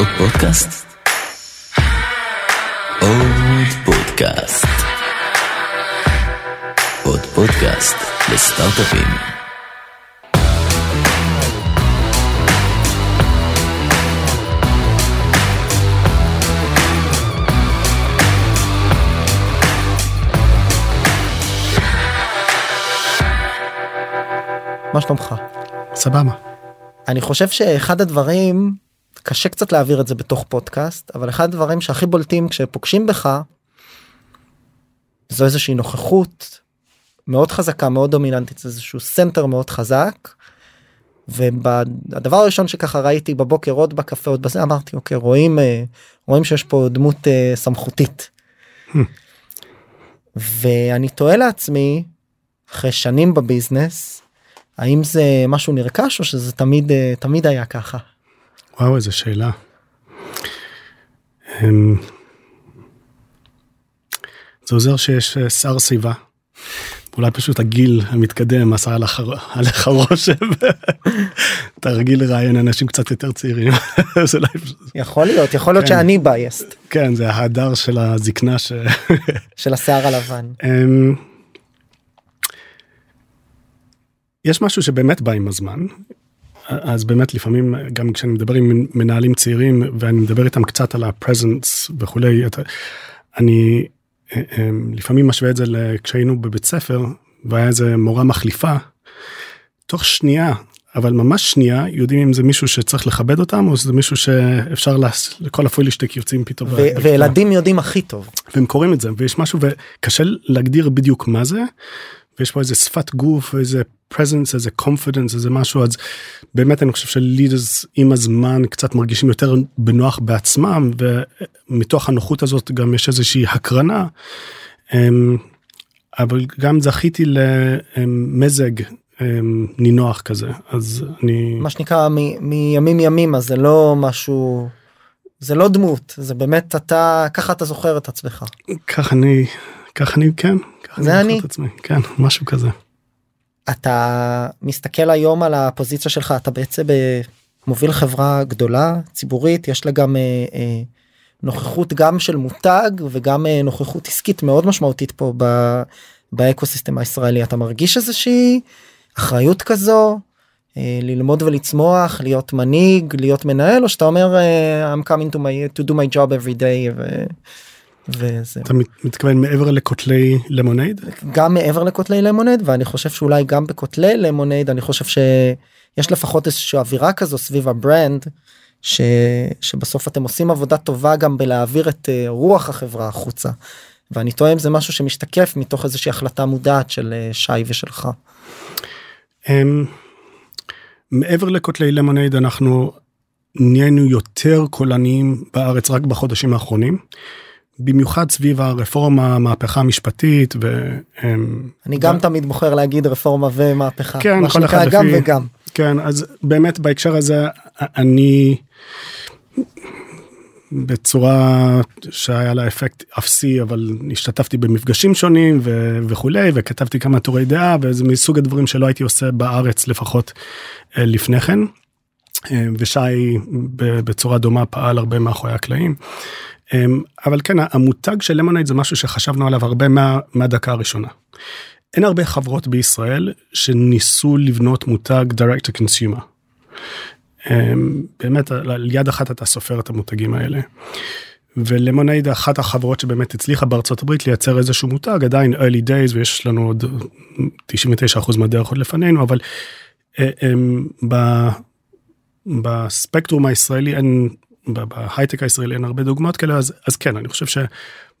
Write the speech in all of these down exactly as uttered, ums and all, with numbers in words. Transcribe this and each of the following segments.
עוד פודקאסט? עוד פודקאסט. עוד פודקאסט לסטארט-אפים. מה שלומך? סבבה. אני חושב שאחד הדברים, קשה קצת להעביר את זה בתוך פודקאסט, אבל אחד הדברים שהכי בולטים כשפוגשים בך, זו איזושהי נוכחות מאוד חזקה, מאוד דומיננטית, איזשהו סנטר מאוד חזק, והדבר הראשון שככה ראיתי בבוקר עוד בקפה, עוד בזה, אמרתי, אוקיי, רואים, רואים שיש פה דמות אה, סמכותית. ואני תוהה לעצמי, אחרי שנים בביזנס, האם זה משהו נרכש או שזה תמיד, תמיד היה ככה? וואו, איזו שאלה. זה עוזר שיש שר סביבה. אולי פשוט הגיל המתקדם עשה עליך רושם. אתה רגיל לראיין אנשים קצת יותר צעירים. יכול להיות, יכול להיות שאני בייסט. כן, זה ההדר של הזקנה. של השיער הלבן. יש משהו שבאמת בא עם הזמן, אז באמת לפעמים, גם כשאני מדבר עם מנהלים צעירים, ואני מדבר איתם קצת על ה-presence וכולי, אני לפעמים משווה את זה כשהיינו בבית ספר, והיה איזה מורה מחליפה, תוך שנייה, אבל ממש שנייה, יודעים אם זה מישהו שצריך לכבד אותם, או זה מישהו שאפשר לכל הפויל שתק יוצאים פתאום. וילדים יודעים הכי טוב. והם קוראים את זה, ויש משהו, וקשה להגדיר בדיוק מה זה, ויש פה איזה שפת גוף, איזה presence, איזה confidence, איזה משהו, אז באמת אני חושב שלידרס עם הזמן קצת מרגישים יותר בנוח בעצמם, ומתוך הנוחות הזאת גם יש איזושהי הקרנה, אבל גם זכיתי למזג נינוח כזה, אז אני... מה שנקרא, מימים ימים, אז זה לא משהו... זה לא דמות, זה באמת אתה... ככה אתה זוכר את עצמך. ככה אני... ככה אני, כן. זה אני? כן, משהו כזה. אתה מסתכל היום על הפוזיציה שלך, אתה בעצם מוביל חברה גדולה, ציבורית, יש לה גם נוכחות גם של מותג, וגם נוכחות עסקית מאוד משמעותית פה באקוסיסטם הישראלי. אתה מרגיש איזושהי אחריות כזו, ללמוד ולצמוח, להיות מנהיג, להיות מנהל, או שאתה אומר, I'm coming to, my, to do my job every day, ו... וזה... אתה מתכוון מעבר לכותלי למונייד? גם מעבר לכותלי למונייד, ואני חושב שאולי גם בכותלי למונייד, אני חושב שיש לפחות איזושהי אווירה כזו סביב הברנד, ש... שבסוף אתם עושים עבודה טובה גם בלהעביר את רוח החברה החוצה, ואני טועם זה משהו שמשתקף מתוך איזושהי החלטה מודעת של שי ושלך. מעבר לכותלי למונייד אנחנו נהיינו יותר קולניים בארץ רק בחודשים האחרונים, במיוחד סביב הרפורמה, מהפכה המשפטית, ו... אני גם תמיד בוחר להגיד רפורמה ומהפכה. כן, כל אחד לפי... גם וגם. כן, אז באמת בהקשר הזה, אני, בצורה שהיה לה אפקט אפסי, אבל השתתפתי במפגשים שונים וכו', וכתבתי כמה תורי דעה, וזה מסוג הדברים שלא הייתי עושה בארץ, לפחות לפני כן, ושי בצורה דומה פעל הרבה מאחורי הקלעים. אבל כן, המותג של למונייד זה משהו שחשבנו עליו הרבה מה, מהדקה הראשונה. אין הרבה חברות בישראל שניסו לבנות מותג direct to consumer. באמת, על יד אחת אתה סופר את המותגים האלה. ולמונייד אחת החברות שבאמת הצליחה בארצות הברית לייצר איזשהו מותג, עדיין early days, ויש לנו עוד תשעים ותשעה אחוז מהדרך עוד לפנינו, אבל בספקטרום הישראלי אין... בהייטק הישראלי אין הרבה דוגמאות כאלה, אז, אז כן, אני חושב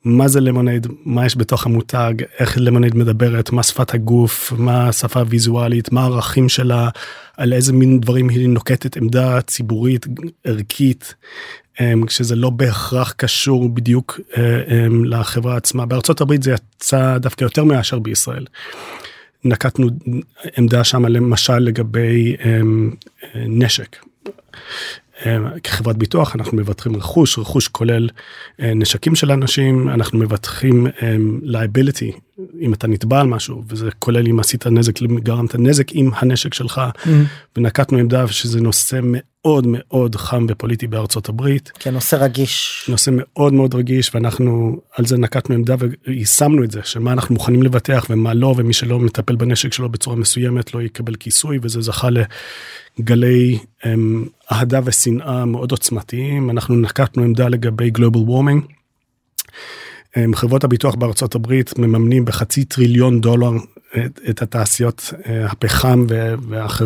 שמה זה למונייד, מה יש בתוך המותג, איך למונייד מדברת, מה שפת הגוף, מה השפה הוויזואלית, מה הערכים שלה, על איזה מין דברים היא נוקטת עמדה ציבורית, ערכית, כשזה לא בהכרח קשור בדיוק לחברה עצמה. בארצות הברית זה יצא דווקא יותר מאשר בישראל. נקטנו עמדה שם למשל לגבי נשק. כחברת ביטוח אנחנו מבטחים רכוש, רכוש כולל נשקים של אנשים, אנחנו מבטחים liability, אם אתה נתבע על משהו, וזה כולל אם עשית נזק, אם גרמת נזק עם הנשק שלך, ונקטנו עמדה שזה נושא מאוד מאוד חם ופוליטי בארצות הברית. כן, נושא רגיש. נושא מאוד מאוד רגיש, ואנחנו על זה נקטנו עמדה ויישמנו את זה, שמה אנחנו מוכנים לבטח ומה לא, ומי שלא מטפל בנשק שלו בצורה מסוימת לא יקבל כיסוי, וזה זכה לגלי אהדה ושנאה מאוד עוצמתיים. אנחנו נקטנו עמדה לגבי Global Warming. חברות הביטוח בארצות הברית מממנים בחצי טריליון דולר את, את התעשיות הפחם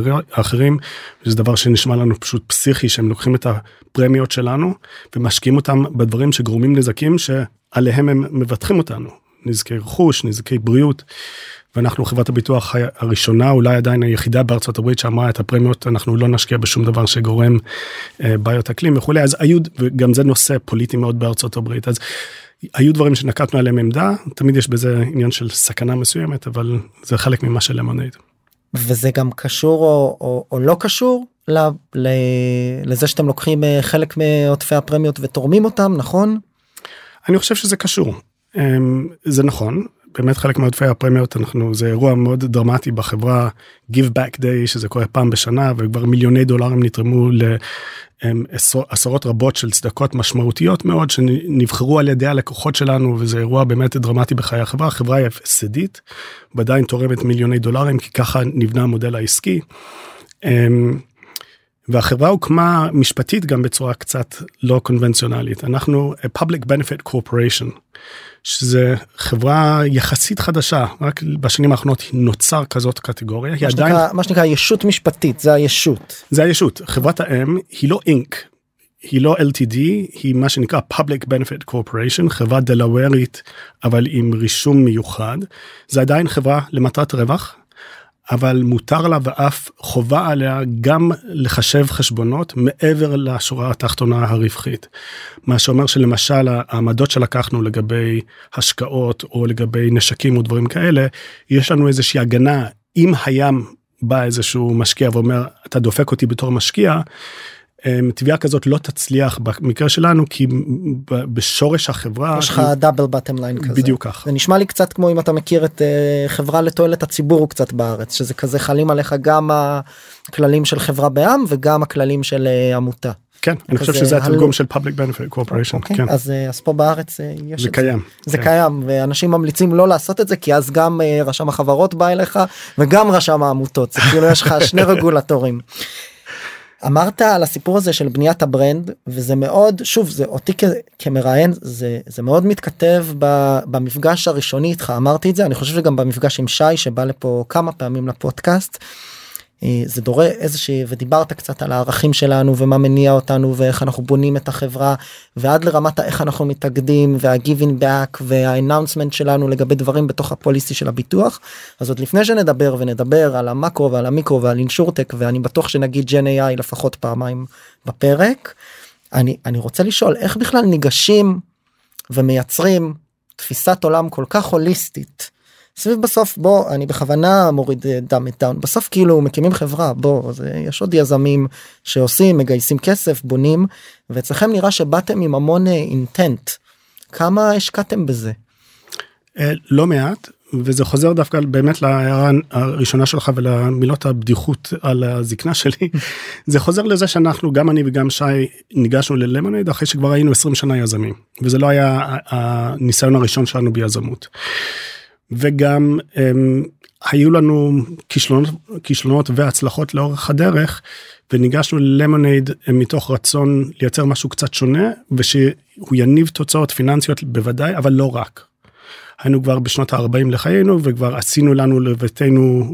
ואחרים, וזה דבר שנשמע לנו פשוט פסיכי, שהם לוקחים את הפרמיות שלנו ומשקיעים אותם בדברים שגורמים נזקים שעליהם הם מבטחים אותנו, נזקי רכוש, נזקי בריאות, ואנחנו חברת הביטוח הראשונה, אולי עדיין היחידה בארצות הברית שאמרה את הפרמיות, אנחנו לא נשקיע בשום דבר שגורם בעיות אקלים וכולי, אז היו, וגם זה נושא פוליטי מאוד בארצות הברית, אז היו דברים שנקטנו עליהם עמדה, תמיד יש בזה עניין של סכנה מסוימת, אבל זה חלק ממה של למונייד. וזה גם קשור או, או, או לא קשור ל, ל, לזה שאתם לוקחים חלק מעוטפי הפרמיות ותורמים אותם, נכון? אני חושב שזה קשור. זה נכון. באמת חלק מעודפי הפרמיות, אנחנו, זה אירוע מאוד דרמטי בחברה, Giveback Day, שזה קורה פעם בשנה, וכבר מיליוני דולרים נתרמו לעשרות רבות של צדקות משמעותיות מאוד, שנבחרו על ידי הלקוחות שלנו, וזה אירוע באמת דרמטי בחיי החברה. החברה היא הפסדית, ועדיין תורמת מיליוני דולרים, כי ככה נבנה המודל העסקי. והחברה הוקמה משפטית גם בצורה קצת לא קונבנציונלית. אנחנו Public Benefit Corporation, שזה חברה יחסית חדשה, רק בשנים האחרונות נוצר כזאת קטגוריה. מה שנקרא, עדיין... מה שנקרא ישות משפטית, זה הישות. זה הישות. חברת האם היא לא אינק, היא לא אל טי די, היא מה שנקרא Public Benefit Corporation, חברה דלוורית, אבל עם רישום מיוחד. זה עדיין חברה למטרת רווח, אבל מותר לה ואף חובה עליה גם לחשב חשבונות מעבר לשורה התחתונה הרווחית. מה שאומר שלמשל העמדות שלקחנו לגבי השקעות או לגבי נשקים או דברים כאלה, יש לנו איזושהי הגנה, אם הים בא איזשהו משקיע ואומר, אתה דופק אותי בתור משקיע, תביעה כזאת לא תצליח במקרה שלנו, כי בשורש החברה... יש לך דאבל בטם ליין כזה. בדיוק ככה. זה נשמע לי קצת כמו אם אתה מכיר את חברה לתועלת הציבור קצת בארץ, שזה כזה חלים עליך גם הכללים של חברה בעם, וגם הכללים של עמותה. כן, אני חושב שזה התרגום של Public Benefit Corporation. אז פה בארץ יש... זה קיים. זה קיים, ואנשים ממליצים לא לעשות את זה, כי אז גם רשם החברות בא אליך, וגם רשם העמותות, זה כאילו יש לך שני רגולטורים. אמרת על הסיפור הזה של בניית הברנד, וזה מאוד, שוב, זה אותי כמראיין, זה, זה מאוד מתכתב במפגש הראשוני איתך, אמרתי את זה, אני חושב שגם במפגש עם שי, שבא לפה כמה פעמים לפודקאסט, זה דורא איזושהי, ודיברת קצת על הערכים שלנו, ומה מניע אותנו, ואיך אנחנו בונים את החברה, ועד לרמת איך אנחנו מתאגדים, וה-giving back, וה-announcement שלנו לגבי דברים בתוך הפוליסי של הביטוח. אז עוד לפני שנדבר ונדבר על המקרו ועל המיקרו ועל InsurTech, ואני בטוח שנגיד Gen A I לפחות פעמיים בפרק, אני, אני רוצה לשאול, איך בכלל ניגשים ומייצרים תפיסת עולם כל כך הוליסטית, סביב בסוף, בוא, אני בכוונה מוריד דם את דאון, בסוף כאילו מקימים חברה, בוא, זה, יש עוד יזמים שעושים, מגייסים כסף, בונים, ואצלכם נראה שבאתם עם המון אינטנט, כמה השקעתם בזה? לא מעט, וזה חוזר דווקא באמת להערה הראשונה שלך ולמילות הבדיחות על הזקנה שלי, זה חוזר לזה שאנחנו, גם אני וגם שי, ניגשנו ללמונייד אחרי שכבר היינו עשרים שנה יזמים, וזה לא היה הניסיון הראשון שלנו ביזמות. וגם הם, היו לנו כישלונות, כישלונות והצלחות לאורך הדרך, וניגשנו ללמונייד מתוך רצון לייצר משהו קצת שונה, ושהוא יניב תוצאות פיננסיות בוודאי, אבל לא רק. היינו כבר בשנות ה-ארבעים לחיינו, וכבר עשינו לנו לבתינו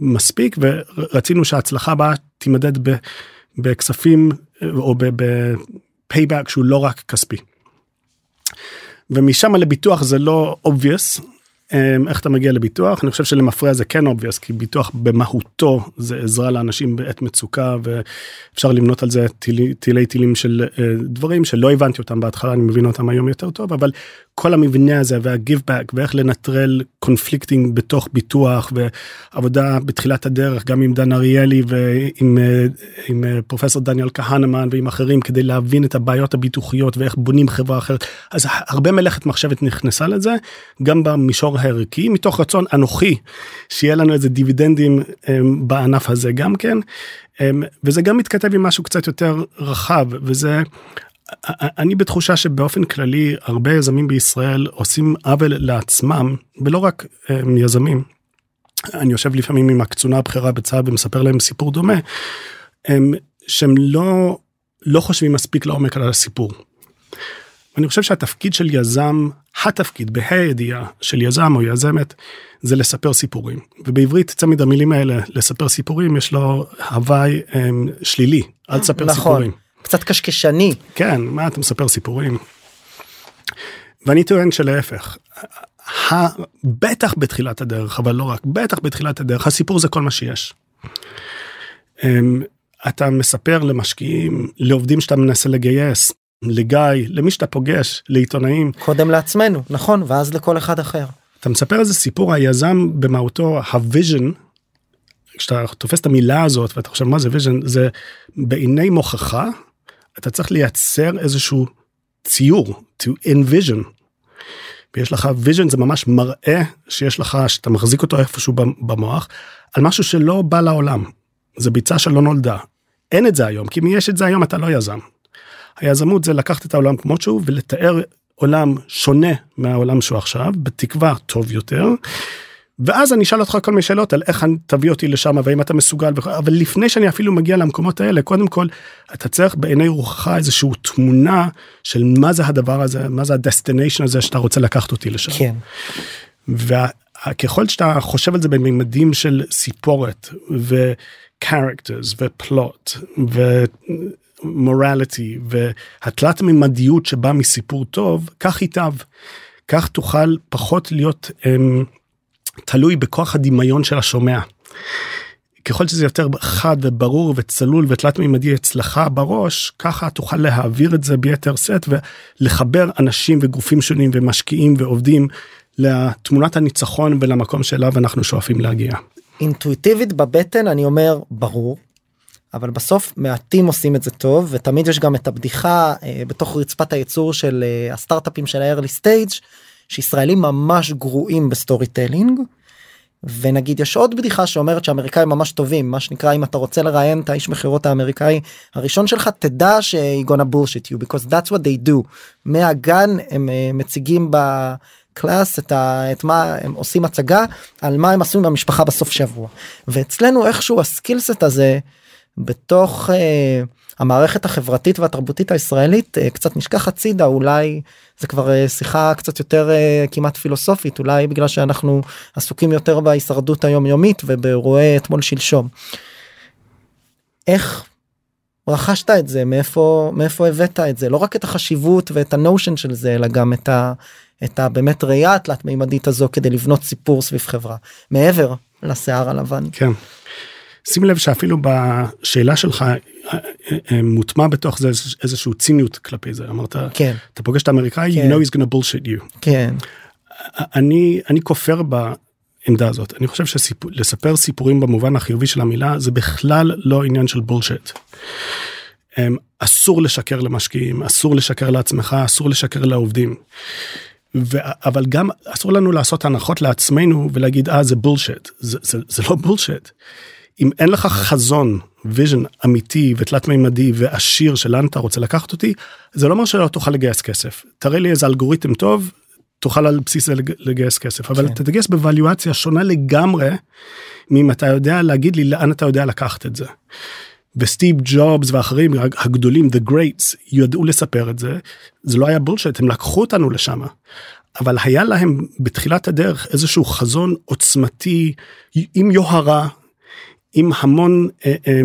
מספיק, ורצינו שההצלחה הבאה תימדד ב, בכספים, או בפייבק שהוא לא רק כספי. ומשם לביטוח זה לא obvious, איך אתה מגיע לביטוח? אני חושב שלמפרע זה כן obvious, כי ביטוח במהותו זה עזרה לאנשים בעת מצוקה, ואפשר למנות על זה טילי טילים של דברים שלא הבנתי אותם בהתחלה, אני מבין אותם היום יותר טוב, אבל כל המבנה הזה והגיבבק, ואיך לנטרל קונפליקטים בתוך ביטוח, ועבודה בתחילת הדרך, גם עם דן אריאלי, ועם עם פרופסור דניאל כהנמן, ועם אחרים, כדי להבין את הבעיות הביטוחיות, ואיך בונים חברה אחרת. אז הרבה מלאכת מחשבת נכנסה לזה, גם במישור הערכי, מתוך רצון אנוכי, שיהיה לנו איזה דיבידנדים בענף הזה גם כן, וזה גם מתכתב עם משהו קצת יותר רחב, וזה... אני בתחושה שבאופן כללי הרבה יזמים בישראל עושים עוול לעצמם, ולא רק הם, יזמים. אני יושב לפעמים עם הקצונה הבכירה בצה"ל ומספר להם סיפור דומה, הם, שהם לא, לא חושבים מספיק לעומק על הסיפור. ואני חושב שהתפקיד של יזם, התפקיד בהידיעה של יזם או יזמת, זה לספר סיפורים. ובעברית צמד המילים האלה, לספר סיפורים, יש לו הוואי הם, שלילי, אל תספר נכון. סיפורים. קצת קשקשני. כן, מה אתה מספר סיפורים? ואני טוען שלהפך, בטח בתחילת הדרך, אבל לא רק, בטח בתחילת הדרך, הסיפור זה כל מה שיש. אתה מספר למשקיעים, לעובדים שאתה מנסה לגייס, לגיא, למי שאתה פוגש, לעיתונאים. קודם לעצמנו, נכון, ואז לכל אחד אחר. אתה מספר איזה סיפור, היזם במהותו, הוויז'ן, כשאתה תופס את המילה הזאת, ואתה חושב מה זה ויז'ן, זה בעיני מוכחה, אתה צריך לייצר איזשהו ציור, to envision, ויש לך, vision זה ממש מראה שיש לך, שאתה מחזיק אותו איפשהו במוח, על משהו שלא בא לעולם, זה ביצה שלא נולדה, אין את זה היום, כי אם יש את זה היום אתה לא יזם, היזמות זה לקחת את העולם כמות שהוא, ולתאר עולם שונה מהעולם שהוא עכשיו, בתקווה טוב יותר, ואז אני אשאל אותך כל מיני שאלות על איך תביא אותי לשם, ואם אתה מסוגל, אבל לפני שאני אפילו מגיע למקומות האלה, קודם כל, אתה צריך בעיני רוחך איזושהי תמונה של מה זה הדבר הזה, מה זה הדסטיניישן הזה שאתה רוצה לקחת אותי לשם. כן. וככל שאתה חושב על זה בממדים של סיפורת, ו-characters, ו-plot, ו-morality, והתלת ממדיות שבא מסיפור טוב, כך ייטב, כך תוכל פחות להיות... תלוי בכוח הדמיון של השומע. ככל שזה יותר חד וברור וצלול ותלת מימדי אצלך בראש, ככה תוכל להעביר את זה ביתר סט ולחבר אנשים וגופים שונים ומשקיעים ועובדים לתמונת הניצחון ולמקום שאליו אנחנו שואפים להגיע. אינטואיטיבית בבטן אני אומר ברור, אבל בסוף מעטים עושים את זה טוב, ותמיד יש גם את הבדיחה בתוך רצפת הייצור של הסטארט-אפים של ה-early stage, שישראלים ממש גרועים בסטורי טלינג, ונגיד יש עוד בדיחה שאומרת שאמריקאים ממש טובים, מה שנקרא אם אתה רוצה לראיין את האיש מחירות האמריקאי הראשון שלך, תדע ש-you're gonna bullshit you, because that's what they do, מהגן הם מציגים בקלאס את, ה... את מה הם עושים הצגה, על מה הם עושים במשפחה בסוף שבוע, ואצלנו איכשהו הסקילסט הזה, בתוך... המערכת החברתית והתרבותית הישראלית קצת נשכח הצידה, אולי זה כבר שיחה קצת יותר כמעט פילוסופית, אולי בגלל שאנחנו עסוקים יותר בהישרדות היומיומית ובאירועי אתמול שלשום. איך רכשת את זה? מאיפה, מאיפה הבאת את זה? לא רק את החשיבות ואת הנושן של זה, אלא גם את ה, את ה, באמת ראייה התלת מימדית הזו כדי לבנות סיפור סביב חברה, מעבר לשיער הלבן. כן. שים לב שאפילו בשאלה שלך מוטמע בתוך זה איזשהו ציניות כלפי זה. אמרת, כן. אתה פוגש את האמריקאי, כן. you know he's gonna bullshit you. כן. אני, אני כופר בעמדה הזאת. אני חושב שלספר סיפורים במובן החיובי של המילה, זה בכלל לא עניין של bullshit. אסור לשקר למשקיעים, אסור לשקר לעצמך, אסור לשקר לעובדים. ו- אבל גם אסור לנו לעשות הנחות לעצמנו ולהגיד, אה, זה bullshit. זה, זה, זה לא bullshit. אם אין לך חזון, ויז'ן אמיתי ותלת מימדי ועשיר שלאן אתה רוצה לקחת אותי, זה לא אומר שלא תוכל לגייס כסף. תראה לי איזה אלגוריתם טוב, תוכל על בסיס זה לגייס כסף, אבל אתה תגייס בוואליואציה שונה לגמרי, אם אתה יודע להגיד לי לאן אתה יודע לקחת את זה. וסטיב ג'ובס ואחרים הגדולים, the greats, ידעו לספר את זה, זה לא היה בולשט, הם לקחו אותנו לשם. אבל היה להם בתחילת הדרך איזשהו חזון עוצמתי, עם יוהרה, עם המון אה, אה,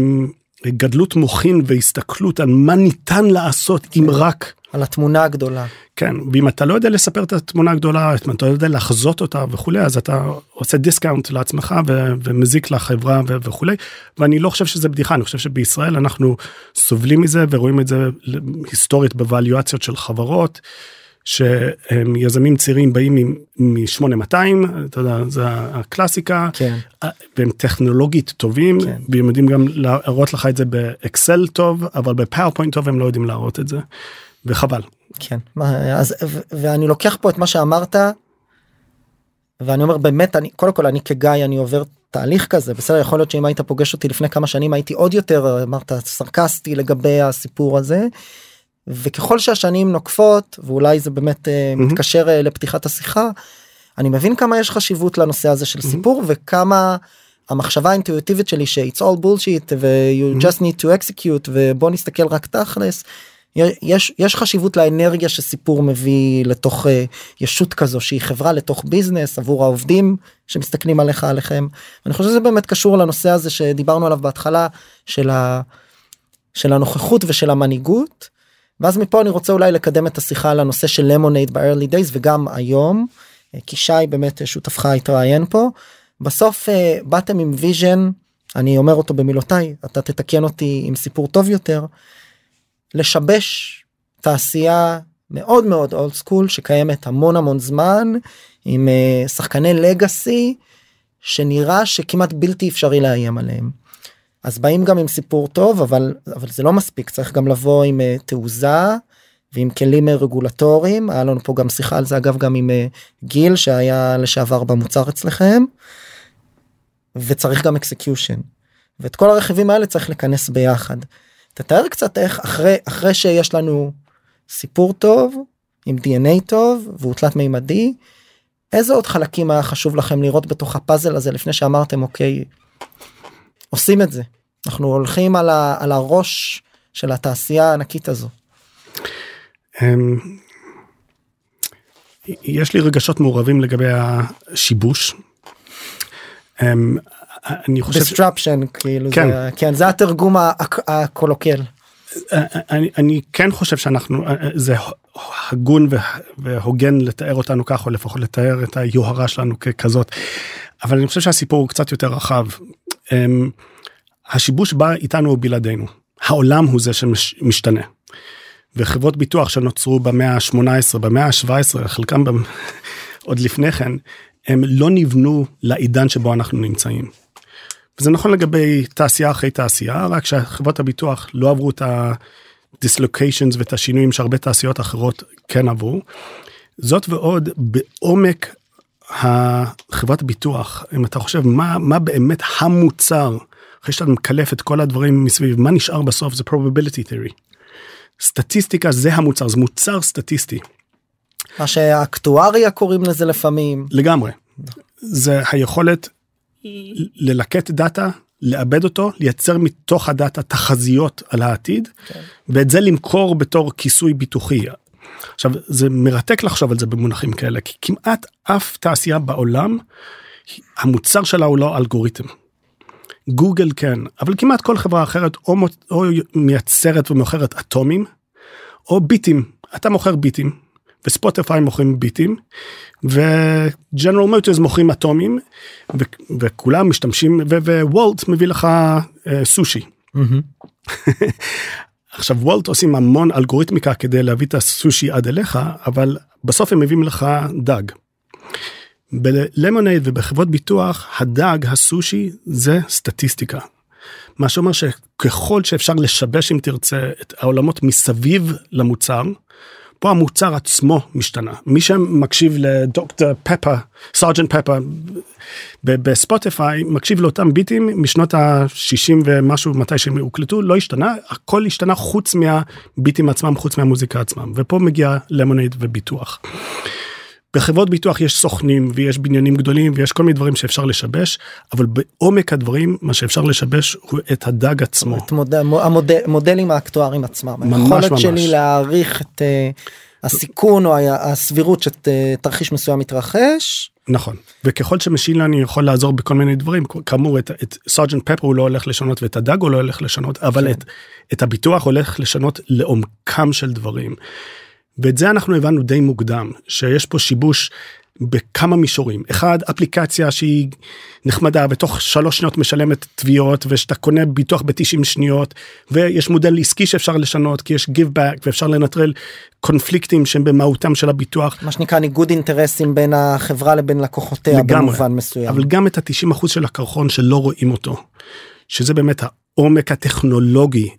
גדלות מוחין והסתכלות על מה ניתן לעשות אם רק... על התמונה הגדולה. כן, ואם אתה לא יודע לספר את התמונה הגדולה, אם אתה לא יודע לחזות אותה וכו', אז אתה עושה דיסקאונט לעצמך ו- ומזיק לחברה ו- וכו', ואני לא חושב שזה בדיחה, אני חושב שבישראל אנחנו סובלים מזה ורואים את זה היסטורית בוואליואציות של חברות, שיזמים צעירים באים מ-שמונה מאתיים, אתה יודע, זה הקלאסיקה, כן. והם טכנולוגית טובים, כן. והם יודעים גם להראות לך את זה באקסל טוב, אבל בפאורפוינט טוב הם לא יודעים להראות את זה, וחבל. כן, אז, ואני לוקח פה את מה שאמרת, ואני אומר באמת, אני, קודם כל אני כגיא, אני עובר תהליך כזה, בסדר, יכול להיות שאם היית פוגש אותי לפני כמה שנים, הייתי עוד יותר, אמרת, סרקסטי לגבי הסיפור הזה, וככל שהשנים נוקפות, ואולי זה באמת mm-hmm. מתקשר לפתיחת השיחה, אני מבין כמה יש חשיבות לנושא הזה של mm-hmm. סיפור, וכמה המחשבה האינטואיטיבית שלי, ש-it's all bullshit, ו-you mm-hmm. just need to execute, ובוא נסתכל רק תכלס, יש, יש חשיבות לאנרגיה שסיפור מביא לתוך ישות כזו, שהיא חברה לתוך ביזנס, עבור העובדים שמסתכלים עליך, עליכם. אני חושב שזה באמת קשור לנושא הזה שדיברנו עליו בהתחלה, של, ה, של הנוכחות ושל המנהיגות, ואז מפה אני רוצה אולי לקדם את השיחה על הנושא של למונייד ב-early days, וגם היום, כי שי באמת שותפך התראיין פה, בסוף באתם עם ויז'ן, אני אומר אותו במילותיי, אתה תתקן אותי עם סיפור טוב יותר, לשבש תעשייה מאוד מאוד אולד סקול, שקיימת המון המון זמן, עם שחקני לגאסי, שנראה שכמעט בלתי אפשרי לאיים עליהם. אז באים גם עם סיפור טוב, אבל, אבל זה לא מספיק, צריך גם לבוא עם uh, תעוזה, ועם כלים רגולטוריים, היה לנו פה גם שיחה על זה, אגב גם עם uh, גיל, שהיה לשעבר במוצר אצלכם, וצריך גם אקסקיושן, ואת כל הרכיבים האלה צריך לכנס ביחד. תתאר קצת איך, אחרי, אחרי שיש לנו סיפור טוב, עם די אן איי טוב, והוא תלת מימדי, איזה עוד חלקים היה חשוב לכם לראות בתוך הפאזל הזה, לפני שאמרתם, אוקיי, עושים את זה. אנחנו הולכים על, ה, על הראש של התעשייה הענקית הזו. יש לי רגשות מעורבים לגבי השיבוש. אני חושב... disruption, כאילו כן. זה, כן, זה התרגום הקולוקל. אני, אני כן חושב שאנחנו, זה הגון והוגן לתאר אותנו כך, או לפחות לתאר את היוהרה שלנו ככזאת. אבל אני חושב שהסיפור הוא קצת יותר רחב. Um, השיבוש בא איתנו או בלעדינו. העולם הוא זה שמשתנה. וחברות ביטוח שנוצרו במאה ה-שמונה עשרה, במאה ה-שבע עשרה, חלקם ב- עוד לפני כן, הם לא נבנו לעידן שבו אנחנו נמצאים. וזה נכון לגבי תעשייה אחרי תעשייה, רק שחברות הביטוח לא עברו את ה-dislocations ואת השינויים שהרבה תעשיות אחרות כן עברו. זאת ועוד בעומק הביטוח, חברת ביטוח, אם אתה חושב מה, מה באמת המוצר, אחרי שאתה מקלף את כל הדברים מסביב, מה נשאר בסוף? זה probability theory. סטטיסטיקה זה המוצר, זה מוצר סטטיסטי. מה שהאקטואריה קוראים לזה לפעמים. לגמרי. זה היכולת ללקט דאטה, לאבד אותו, לייצר מתוך הדאטה תחזיות על העתיד, ואת זה למכור בתור כיסוי ביטוחי. עכשיו, זה מרתק לחשוב על זה במונחים כאלה, כי כמעט אף תעשייה בעולם, המוצר שלה הוא לא אלגוריתם. גוגל כן, אבל כמעט כל חברה אחרת, או, או מייצרת ומוכרת אטומים, או ביטים. אתה מוכר ביטים, וספוטיפיי מוכרים ביטים, וג'נרל מוטורס מוכרים אטומים, ו, וכולם משתמשים, ווולט מביא לך אה, סושי. אהה. עכשיו, וולט עושים המון אלגוריתמיקה כדי להביא את הסושי עד אליך, אבל בסוף הם מביאים לך דג. בלמונייד ובחברות ביטוח, הדג, הסושי, זה סטטיסטיקה. מה שאומר שככל שאפשר לשבש, אם תרצה, את העולמות מסביב למוצר, פה המוצר עצמו משתנה. מי שמקשיב לדוקטור פפר, סרג'נט פפר, בספוטיפיי, מקשיב לאותם ביטים משנות ה-שישים ומשהו, מתי שהם הוקלטו, לא השתנה, הכל השתנה חוץ מהביטים עצמם, חוץ מהמוזיקה עצמם. ופה מגיע למונייד וביטוח. בחברות ביטוח יש סוכנים, ויש בניינים גדולים, ויש כל מיני דברים שאפשר לשבש, אבל בעומק הדברים, מה שאפשר לשבש, הוא את הדג עצמו. את מודל, המודל, מודלים האקטוארים עצמם. ממש ממש. היכולת שלי להעריך את uh, הסיכון, או הסבירות שתרחיש מסוים מתרחש. נכון. וככל שמשילה אני יכול לעזור בכל מיני דברים, כאמור, את, את סרג'נט פפר הוא לא הולך לשנות, ואת הדג הוא לא הולך לשנות, אבל את, את הביטוח הולך לשנות לעומקם של דברים. ואת זה אנחנו הבנו די מוקדם, שיש פה שיבוש בכמה מישורים. אחד, אפליקציה שהיא נחמדה, בתוך שלוש שניות משלמת תביעות, ושאתה קונה ביטוח ב-תשעים שניות, ויש מודל עסקי שאפשר לשנות, כי יש Giveback, ואפשר לנטרל קונפליקטים שהם במהותם של הביטוח. מה שנקרא, ניגוד אינטרסים בין החברה לבין לקוחותיה, במובן מסוים. אבל גם את ה-תשעים אחוז של הקרחון שלא רואים אותו, שזה באמת העומק הטכנולוגי,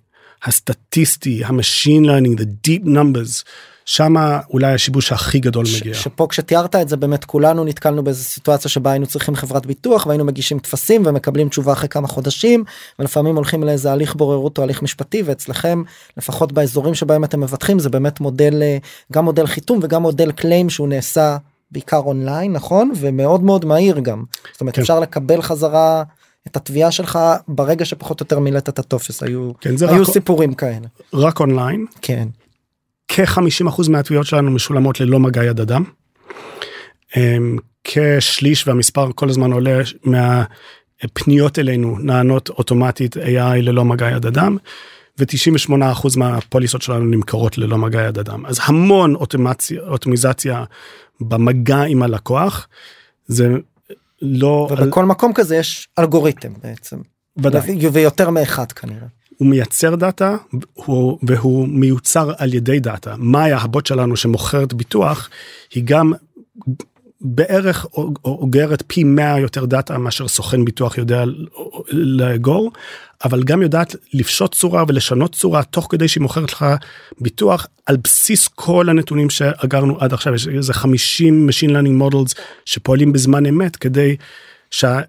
הסטטיסטי, המשין לרנינג, the deep numbers, שמה אולי השיבוש הכי גדול מגיע. שפה כשתיארת את זה, באמת כולנו נתקלנו באיזו סיטואציה שבה היינו צריכים חברת ביטוח, והיינו מגישים תפסים ומקבלים תשובה אחרי כמה חודשים, ולפעמים הולכים לאיזה הליך בוררות או הליך משפטי, ואצלכם, לפחות באזורים שבהם אתם מבטחים, זה באמת מודל, גם מודל חיתום וגם מודל קליים שהוא נעשה בעיקר אונליין, נכון? ומאוד מאוד מהיר גם. זאת אומרת, כן. אפשר לקבל חזרה את התביעה שלך ברגע שפחות או יותר מילאת את הטופס. היו, כן, היו רק סיפורים כאלה. רק אונליין? כן. כ-חמישים אחוז מהתביעות שלנו משולמות ללא מגע יד אדם, כשליש, והמספר כל הזמן עולה, מהפניות אלינו נענות אוטומטית איי איי ללא מגע יד אדם, ו-תשעים ושמונה אחוז מהפוליסות שלנו נמכרות ללא מגע יד אדם. אז המון אוטומציה, אוטומיזציה במגע עם הלקוח, זה לא... ובכל אל... מקום כזה יש אלגוריתם בעצם. ודאי. ויותר מאחד כנראה. הוא מייצר דאטה, הוא, והוא מיוצר על ידי דאטה. מאיה, הבוט שלנו שמוכרת ביטוח, היא גם בערך אוגרת פי מאה יותר דאטה, מאשר סוכן ביטוח יודע לאגור, אבל גם יודעת לפשוט צורה ולשנות צורה, תוך כדי שהיא מוכרת לך ביטוח, על בסיס כל הנתונים שאגרנו עד עכשיו. יש איזה חמישים Machine Learning Models, שפועלים בזמן אמת, כדי שה...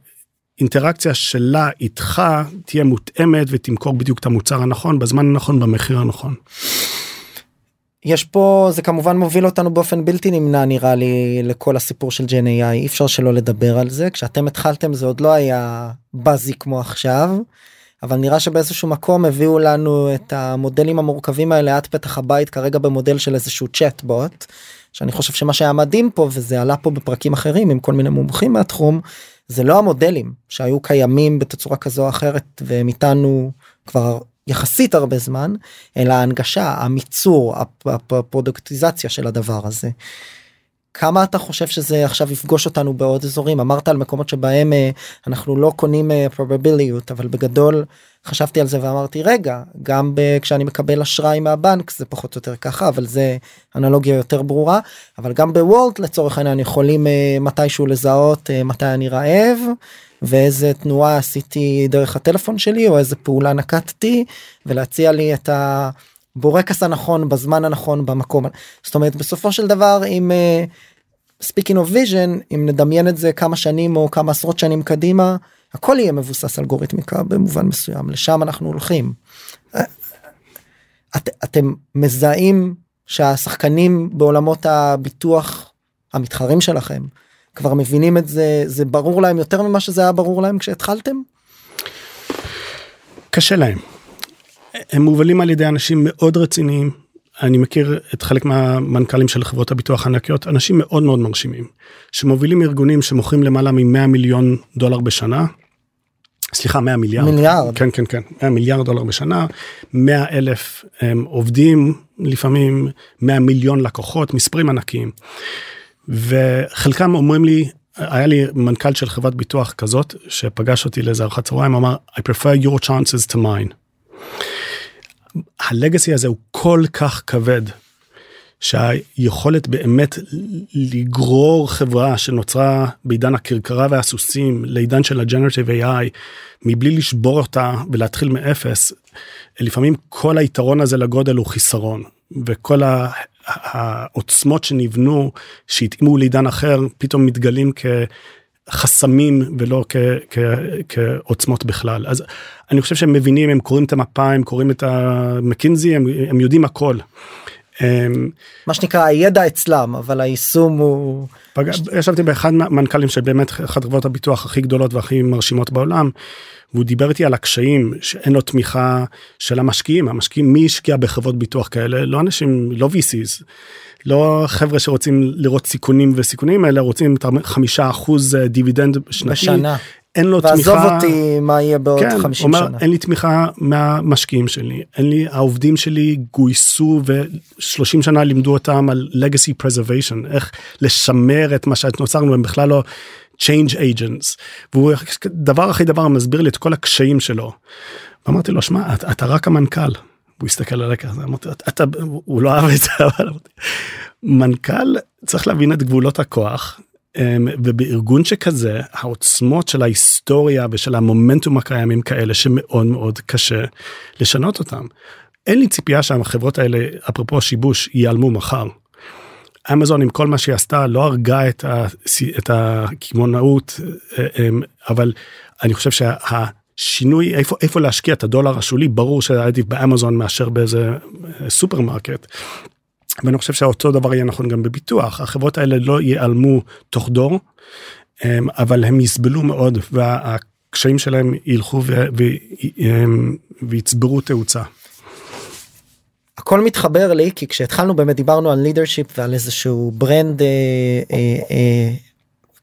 אינטראקציה שלה איתך תהיה מותאמת ותמכור בדיוק את המוצר הנכון, בזמן הנכון, במחיר הנכון. יש פה, זה כמובן מוביל אותנו באופן בלתי נמנע, נראה לי, לכל הסיפור של ג'ן איי איי, אי אפשר שלא לדבר על זה, כשאתם התחלתם זה עוד לא היה בזי כמו עכשיו, אבל נראה שבאיזשהו מקום הביאו לנו את המודלים המורכבים האלה, עד פתח הבית כרגע במודל של איזשהו צ'אטבוט, שאני חושב שמה שהיה מדהים פה, וזה עלה פה בפרקים אחרים עם כל מיני מומחים מהתחום, זה לא המודלים שהיו קיימים בתצורה כזו או אחרת, והם איתנו כבר יחסית הרבה זמן, אלא ההנגשה, המיצור, הפרודקטיזציה של הדבר הזה. כמה אתה חושב שזה עכשיו יפגוש אותנו בעוד אזורים? אמרת על מקומות שבהם אנחנו לא קונים probability, אבל בגדול חשבתי על זה ואמרתי, רגע, גם כשאני מקבל אשראי מהבנק, זה פחות או יותר ככה, אבל זה אנלוגיה יותר ברורה, אבל גם בוולט לצורך העניין יכולים מתישהו לזהות, מתי אני רעב, ואיזה תנועה עשיתי דרך הטלפון שלי, או איזה פעולה נקטתי, ולהציע לי את ה... בורקס הנכון, בזמן הנכון, במקום. זאת אומרת, בסופו של דבר, אם, speaking of vision, אם נדמיין את זה כמה שנים או כמה עשרות שנים קדימה, הכל יהיה מבוסס אלגוריתמיקה במובן מסוים. לשם אנחנו הולכים. את, אתם מזהים שהשחקנים בעולמות הביטוח המתחרים שלכם כבר מבינים את זה, זה ברור להם יותר ממה שזה היה ברור להם כשהתחלתם? קשה להם. הם מובלים על ידי אנשים מאוד רציניים, אני מכיר את חלק מהמנכ"לים של חברות הביטוח הענקיות, אנשים מאוד מאוד מרשימים, שמובילים ארגונים שמוכרים למעלה מ-מאה מיליון דולר בשנה, סליחה, מאה מיליארד. מיליארד. כן, כן, כן, מאה מיליארד דולר בשנה, מאה אלף עובדים, לפעמים מאה מיליון לקוחות, מספרים ענקיים, וחלקם אומרים לי, היה לי מנכ"ל של חברת ביטוח כזאת, שפגש אותי לאיזה ארוחת צהריים, אמר, I prefer your chances to mine. הלגסי הזה הוא כל כך כבד, שהיכולת באמת לגרור חברה שנוצרה בעידן הקרקרה והסוסים, לעידן של ה-Generative איי איי, מבלי לשבור אותה ולהתחיל מאפס, לפעמים כל היתרון הזה לגודל הוא חיסרון, וכל העוצמות שנבנו, שהתאימו לעידן אחר, פתאום מתגלים כ... חסמים ולא כ, כ, כעוצמות בכלל. אז אני חושב שהם מבינים, הם קוראים את המפה, הם קוראים את המקינזי, הם, הם יודעים הכל. מה שנקרא, הידע אצלם, אבל היישום הוא... פג... ישבתי באחד מהמנכ"לים שבאמת אחת חברות הביטוח הכי גדולות והכי מרשימות בעולם, והוא דיבר איתי על הקשיים, שאין לו תמיכה של המשקיעים, המשקיעים, מי השקיע בחברות ביטוח כאלה? לא אנשים, לא וי סיז, לא חבר'ה שרוצים לראות סיכונים וסיכונים, אלא רוצים חמישה אחוז דיבידנד שנתי. בשנה. אין לו תמיכה. ועזוב אותי מה יהיה בעוד כן, חמישים אומר, שנה. אין לי תמיכה מהמשקיעים שלי, אין לי, העובדים שלי גויסו ו-שלושים שנה לימדו אותם על legacy preservation, איך לשמר את מה שנוצרנו, הם בכלל לא change agents, והוא דבר אחרי דבר מסביר לי את כל הקשיים שלו. ואמרתי לו, שמע, אתה, אתה רק המנכ"ל. הוא הסתכל על הרקע, אמרתי, אתה, הוא לא אהב את זה, אבל מנכ"ל צריך להבין את גבולות הכוח, ובארגון שכזה, העוצמות של ההיסטוריה ושל המומנטום הקיימים כאלה, שמאוד מאוד קשה לשנות אותם. אין לי ציפייה שהחברות האלה, אפרופו שיבוש, ייעלמו מחר. אמזון עם כל מה שהיא עשתה, לא הרגה את הכימונאות, אבל אני חושב שה... שינוי, איפה, איפה להשקיע את הדולר השולי, ברור שעדיף באמזון מאשר באיזה סופרמרקט, ואני חושב שהאותו דבר יהיה נכון גם בביטוח, החברות האלה לא ייעלמו תוך דור, אבל הם יסבלו מאוד, והקשיים שלהם ילכו ויצברו תאוצה. הכל מתחבר לי, כי כשהתחלנו באמת דיברנו על לידרשיפ, ועל איזשהו ברנד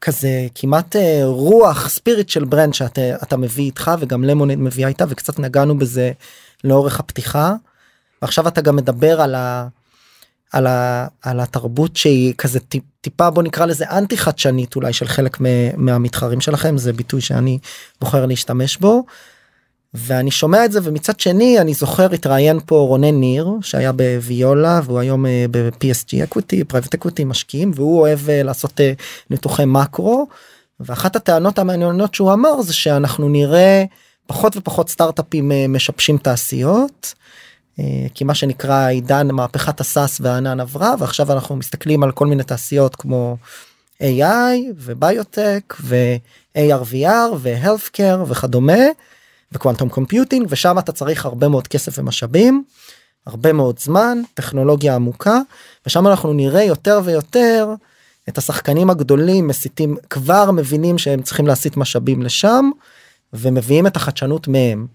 כזה כמעט רוח ספיריט של ברנד שאתה אתה מביא איתך, וגם למונייד מביאה איתה, וקצת נגענו בזה לאורך הפתיחה. ועכשיו אתה גם מדבר על ה, על ה, על התרבות שהיא כזה טיפה, בוא נקרא לזה אנטי חדשנית אולי של חלק מהמתחרים שלכם, זה ביטוי שאני בוחר להשתמש בו. ואני שומע את זה, ומצד שני אני זוכר התראיין פה רונן ניר, שהיה בוויולה, והוא היום ב-פי אס ג'י Equity, Private Equity משקיעים, והוא אוהב לעשות ניתוחי מקרו, ואחת הטענות המעניינות שהוא אמר, זה שאנחנו נראה פחות ופחות סטארט-אפים משבשים תעשיות, כי מה שנקרא עידן מהפכת הסאס והענן עברה, ועכשיו אנחנו מסתכלים על כל מיני תעשיות כמו איי איי, וביוטק, ו-איי אר וי אר, ו-Healthcare וכדומה, וקוונטום קומפיוטינג, ושם אתה צריך הרבה מאוד כסף ומשאבים, הרבה מאוד זמן, טכנולוגיה עמוקה, ושם אנחנו נראה יותר ויותר את השחקנים הגדולים מסיתים, כבר מבינים שהם צריכים להסיט משאבים לשם, ומביאים את החדשנות מהם.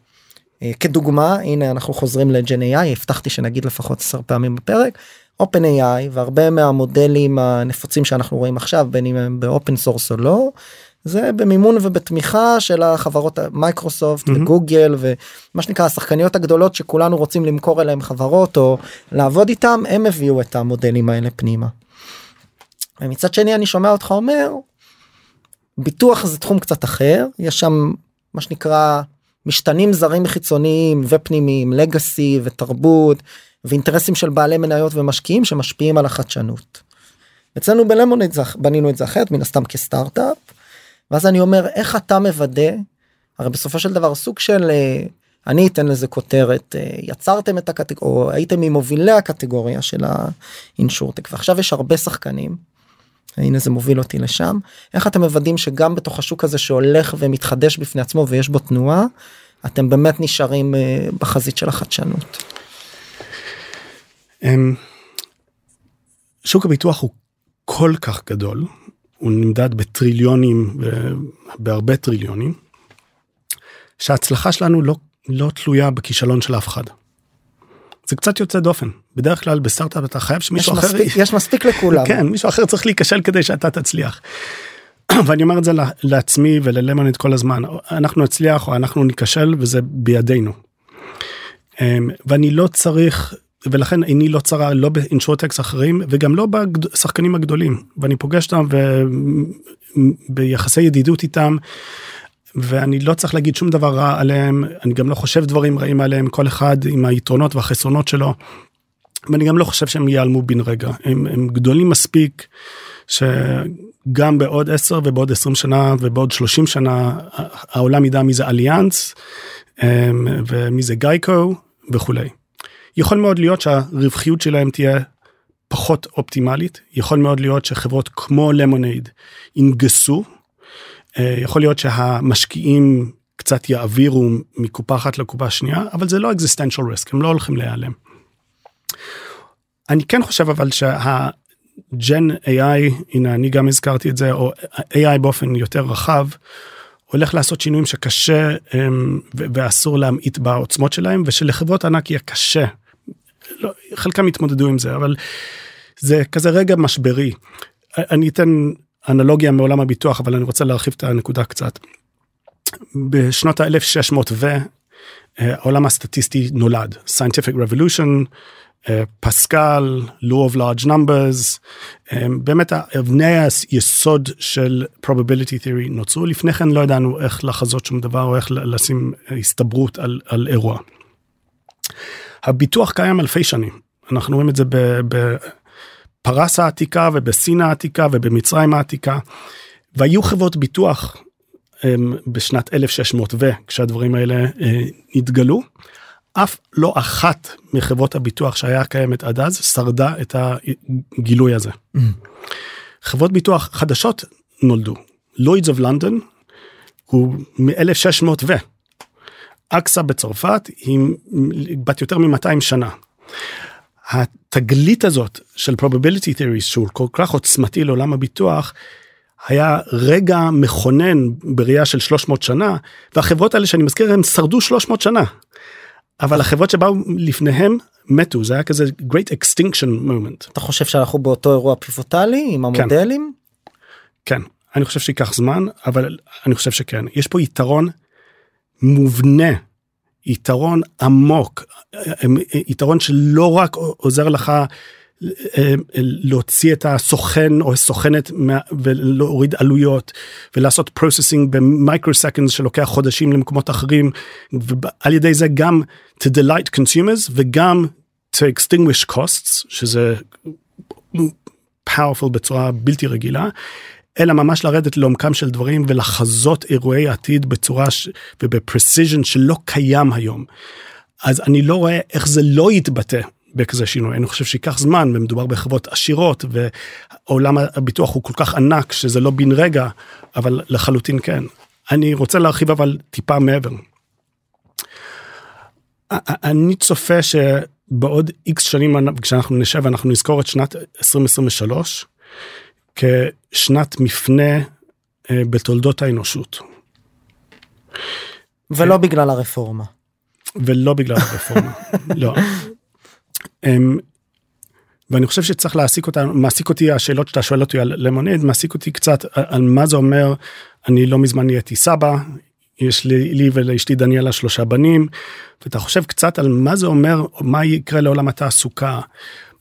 כדוגמה, הנה אנחנו חוזרים ל-Gen איי איי, הבטחתי שנגיד לפחות עשר פעמים בפרק, Open איי איי, והרבה מהמודלים הנפוצים שאנחנו רואים עכשיו, בין אם הם באופן סורס או לא, זה במימון ובתמיכה של החברות מייקרוסופט וגוגל ומה שנקרא השחקניות הגדולות שכולנו רוצים למכור אליהם חברות או לעבוד איתם, הם הביאו את המודלים האלה פנימה. ומצד שני אני שומע אותך אומר, ביטוח זה תחום קצת אחר, יש שם מה שנקרא משתנים זרים חיצוניים ופנימיים, לגאסי ותרבות ואינטרסים של בעלי מניות ומשקיעים שמשפיעים על החדשנות. אצלנו בלמונייד בנינו את זה אחרת, מן הסתם כסטארט-אפ, ואז אני אומר, איך אתה מוודא? הרי בסופו של דבר, סוג של, אני אתן לזה כותרת, יצרתם את הקטגוריה, או הייתם ממובילי הקטגוריה של ה-InsurTech, ועכשיו יש הרבה שחקנים, הנה זה מוביל אותי לשם, איך אתם מוודאים שגם בתוך השוק הזה שהולך ומתחדש בפני עצמו, ויש בו תנועה, אתם באמת נשארים בחזית של החדשנות? שוק הביטוח הוא כל כך גדול, הוא נמדד בטריליונים, בהרבה טריליונים, שההצלחה שלנו לא, לא תלויה בכישלון של אף אחד. זה קצת יוצא דופן. בדרך כלל בסטארט-אפ אתה חייב שמישהו יש אחר... מספיק, יש מספיק לכולם. כן, מישהו אחר צריך להיקשל כדי שאתה תצליח. ואני אומר את זה לעצמי וללמונד כל הזמן. אנחנו נצליח או אנחנו ניקשל, וזה בידינו. ואני לא צריך... ולכן איני לא צרה, לא באינשורטקס אחרים, וגם לא בשחקנים הגדולים, ואני פוגש אותם, וביחסי ידידות איתם, ואני לא צריך להגיד שום דבר רע עליהם, אני גם לא חושב דברים רעים עליהם, כל אחד עם היתרונות והחסרונות שלו, ואני גם לא חושב שהם ייעלמו בן רגע, הם, הם גדולים מספיק, שגם בעוד עשר ובעוד עשרים שנה, ובעוד שלושים שנה, העולם ידע מי זה אליאנס, ומי זה גייקו, וכולי. יכול מאוד להיות שהרווחיות שלהם תהיה פחות אופטימלית, יכול מאוד להיות שחברות כמו למונייד ינגסו, יכול להיות שהמשקיעים קצת יעבירו מקופה אחת לקופה שנייה, אבל זה לא existential risk, הם לא הולכים להיעלם. אני כן חושב אבל שה-Gen איי איי, הנה אני גם הזכרתי את זה, או איי איי באופן יותר רחב, הולך לעשות שינויים שקשה ואסור להמעיט בעוצמות שלהם, ושלחברות ענק יהיה קשה. לא, חלקם יתמודדו עם זה, אבל זה כזה רגע משברי. אני אתן אנלוגיה מעולם הביטוח, אבל אני רוצה להרחיב את הנקודה קצת. בשנות ה-אלף שש מאות ו... העולם הסטטיסטי נולד, Scientific Revolution, פסקל, Law of Large Numbers, באמת אבני היסוד של Probability Theory נוצרו, לפני כן לא ידענו איך לחזות שום דבר, או איך לשים הסתברות על, על אירוע. הביטוח קיים אלפי שנים, אנחנו רואים את זה בפרס העתיקה, ובסין העתיקה, ובמצרים העתיקה, והיו חברות ביטוח, בשנת אלף שש מאות וכשהדברים האלה נתגלו, אף לא אחת מחברות הביטוח שהיה קיימת עד אז, שרדה את הגילוי הזה. Mm. חברות ביטוח חדשות נולדו. Lloyds of London הוא מ-אלף שש מאות ו. אקסה בצרפת היא בת יותר מ-מאתיים שנה. התגלית הזאת של probability theories, שהוא כל כך עוצמתי לעולם הביטוח, היה רגע מכונן בראייה של שלוש מאות שנה, והחברות האלה שאני מזכיר, הם שרדו שלוש מאות שנה, אבל החברות שבאו לפניהם מתו, זה היה כזה great extinction moment. אתה חושב שאנחנו באותו אירוע פיבוטלי עם המודלים? כן, אני חושב שיקח זמן, אבל אני חושב שכן. יש פה יתרון מובנה, יתרון עמוק, יתרון שלא רק עוזר לך להוציא את הסוכן או הסוכנת ולהוריד עלויות ולעשות פרוססינג במייקרוסקנדס שלוקח חודשים למקומות אחרים, ועל ידי זה גם to delight consumers וגם to extinguish costs, שזה powerful בצורה בלתי רגילה, אלא ממש לרדת לעומקם של דברים ולחזות אירועי עתיד בצורה ובפרסיז'ן שלא קיים היום. אז אני לא רואה איך זה לא יתבטא בכזה שינוי. אני חושב שיקח זמן, ומדובר בחברות עשירות, ועולם הביטוח הוא כל כך ענק, שזה לא בן רגע, אבל לחלוטין כן. אני רוצה להרחיב אבל טיפה מעבר. אני צופה שבעוד איקס שנים, כשאנחנו נשב, אנחנו נזכור את שנת אלפיים עשרים ושלוש, כשנת מפנה בתולדות האנושות. ולא בגלל הרפורמה. ולא בגלל הרפורמה, לא. Um, ואני חושב שצריך להעסיק אותה, מעסיק אותי, השאלות שאתה שואל אותי על למונייד, מעסיק אותי קצת על, על מה זה אומר, אני לא מזמן נהייתי סבא, יש לי, לי ולאשתי דניאלה שלושה בנים, ואתה חושב קצת על מה זה אומר, מה יקרה לעולם התעסוקה,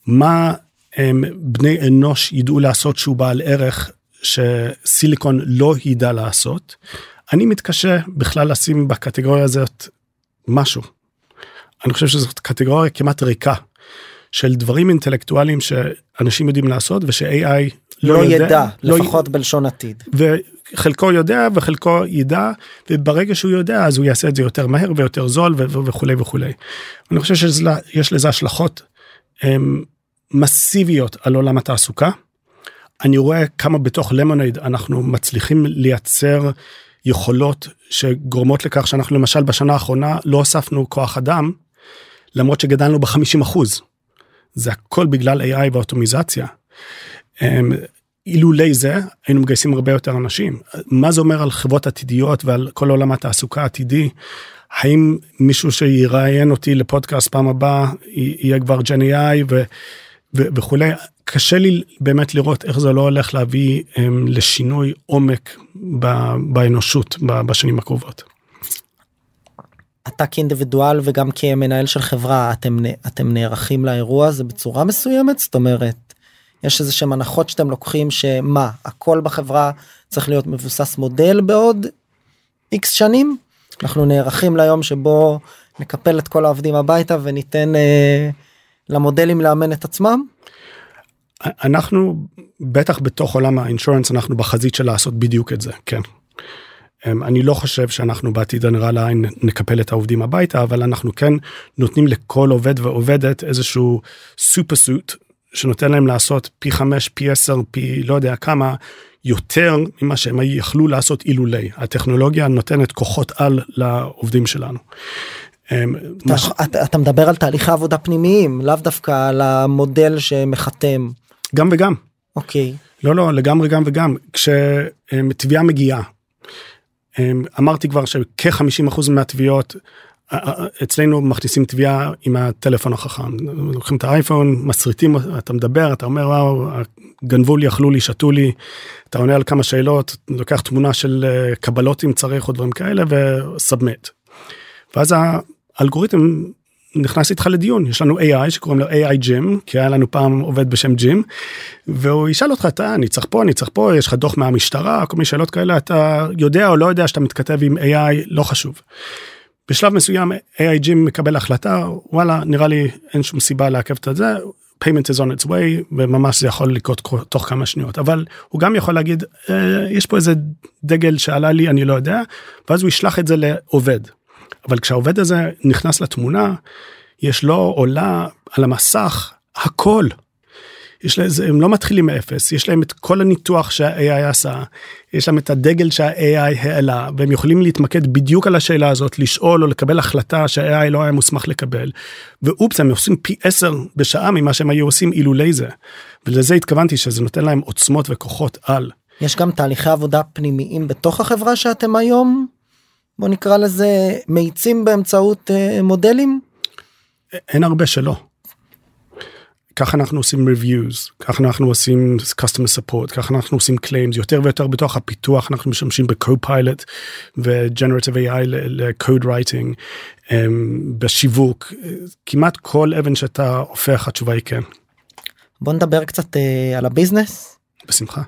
מה um, בני אנוש ידעו לעשות שהוא בעל ערך, שסיליקון לא ידע לעשות, אני מתקשה בכלל לשים בקטגוריה הזאת משהו, אני חושב שזאת קטגוריה כמעט ריקה, של דברים אינטלקטואליים שאנשים יודעים לעשות, וש-איי איי לא ידע, לפחות בלשון עתיד. וחלקו יודע, וחלקו ידע, וברגע שהוא יודע, אז הוא יעשה את זה יותר מהר, ויותר זול, וכו' וכו'. אני חושב שיש לזה השלכות מסיביות על עולם התעסוקה. אני רואה כמה בתוך למונייד אנחנו מצליחים לייצר יכולות שגורמות לכך שאנחנו למשל בשנה האחרונה לא הוספנו כוח אדם, למרות שגדלנו ב-חמישים אחוז. זה הכל בגלל איי איי ואוטומיזציה. אילולי זה, היינו מגייסים הרבה יותר אנשים. מה זה אומר על חברות עתידיות ועל כל עולם התעסוקה העתידי? האם מישהו שיראיין אותי לפודקאסט פעם הבא, יהיה כבר ג'ן איי איי ו- ו- וכו'. קשה לי באמת לראות איך זה לא הולך להביא הם, לשינוי עומק ב- באנושות ב- בשנים הקרובות. אתה כאינדיבידואל וגם כמנהל של חברה, אתם, אתם נערכים לאירוע הזה בצורה מסוימת? זאת אומרת, יש איזה שהם הנחות שאתם לוקחים שמה, הכל בחברה צריך להיות מבוסס מודל בעוד איקס שנים? אנחנו נערכים ליום שבו נקפל את כל העובדים הביתה וניתן אה, למודלים לאמן את עצמם? אנחנו בטח בתוך עולם האינשורנס, אנחנו בחזית של לעשות בדיוק את זה, כן. אני לא חושב שאנחנו בעתיד הנראה לעין נקפל את העובדים הביתה, אבל אנחנו כן נותנים לכל עובד ועובדת איזשהו סופר סוט, שנותן להם לעשות פי חמש, פי עשר, פי לא יודע כמה, יותר ממה שהם יכלו לעשות אילולי. הטכנולוגיה נותנת כוחות על לעובדים שלנו. אתה מדבר על תהליכי עבודה פנימיים, לאו דווקא על המודל שמחתם. גם וגם. אוקיי. לא, לא, לגמרי גם וגם. כשתביעה מגיעה, אמרתי כבר שכ-חמישים אחוז מהתביעות אצלנו מכניסים תביעה עם הטלפון החכם, לוקחים את האייפון, מסריטים, אתה מדבר, אתה אומר, וואו, גנבו לי, אכלו לי, שתו לי, אתה עונה על כמה שאלות, לוקח תמונה של קבלות אם צריך או דברים כאלה, וסאבמט. ואז האלגוריתם נכנס איתך לדיון, יש לנו איי איי שקוראים לו איי איי ג'ים, כי היה לנו פעם עובד בשם ג'ים, והוא ישאל אותך, אתה, אני צריך פה, אני צריך פה, יש לך דוח מהמשטרה, כל מיני שאלות כאלה, אתה יודע או לא יודע שאתה מתכתב עם איי איי, לא חשוב. בשלב מסוים, איי איי ג'י מקבל החלטה, וואלה, נראה לי אין שום סיבה לעכב את זה, payment is on its way, וממש זה יכול לקרות תוך כמה שניות, אבל הוא גם יכול להגיד, אה, יש פה איזה דגל שעלה לי, אני לא יודע, ואז הוא ישלח את זה לעובד. אבל כשהעובד הזה נכנס לתמונה, יש לו עולה על המסך, הכל. יש להם, הם לא מתחילים מאפס, יש להם את כל הניתוח שה-איי איי עשה, יש להם את הדגל שה-איי איי העלה, והם יכולים להתמקד בדיוק על השאלה הזאת, לשאול או לקבל החלטה שה-איי איי לא היה מוסמך לקבל, ואופס, הם עושים פי עשר בשעה ממה שהם היו עושים אילולי זה, ולזה התכוונתי שזה נותן להם עוצמות וכוחות על. יש גם תהליכי עבודה פנימיים בתוך החברה שאתם היום, בוא נקרא לזה, מאיצים באמצעות אה, מודלים? אין הרבה שלא. כך אנחנו עושים reviews, כך אנחנו עושים customer support, כך אנחנו עושים claims, יותר ויותר בתוך הפיתוח, אנחנו משמשים ב-co-pilot, ו-generative איי איי ל-code writing, בשיווק, כמעט כל אבן שאתה הופך, התשובה היא כן. בוא נדבר קצת על הביזנס. בשמחה.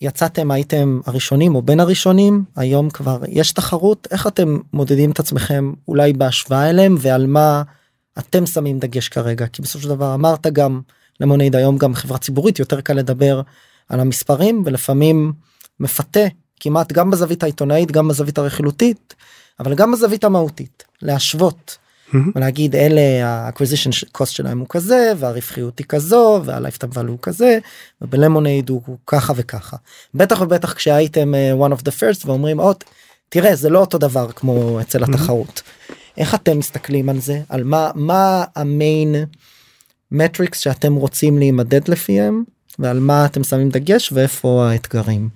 יצאתם, הייתם הראשונים או בין הראשונים, היום כבר יש תחרות, איך אתם מודדים את עצמכם אולי בהשוואה אליהם, ועל מה אתם שמים דגש כרגע, כי בסוף של דבר אמרת גם, למונייד היום גם חברה ציבורית, יותר קל לדבר על המספרים, ולפעמים מפתה, כמעט גם בזווית העיתונאית, גם בזווית הרכילותית, אבל גם בזווית המהותית, להשוות, mm-hmm. ולהגיד אלה, ה-acquisition cost שלהם הוא כזה, והרווחיות היא כזו, וה-lifetime value הוא כזה, ובלמונייד הוא ככה וככה. בטח ובטח כשהייתם one of the first, ואומרים, תראה, זה לא אותו דבר כמו אצל mm-hmm. התחרות. איך אתם מסתכלים על זה? על מה, מה המיין מטריקס שאתם רוצים להימדד לפיהם? ועל מה אתם שמים דגש ואיפה האתגרים?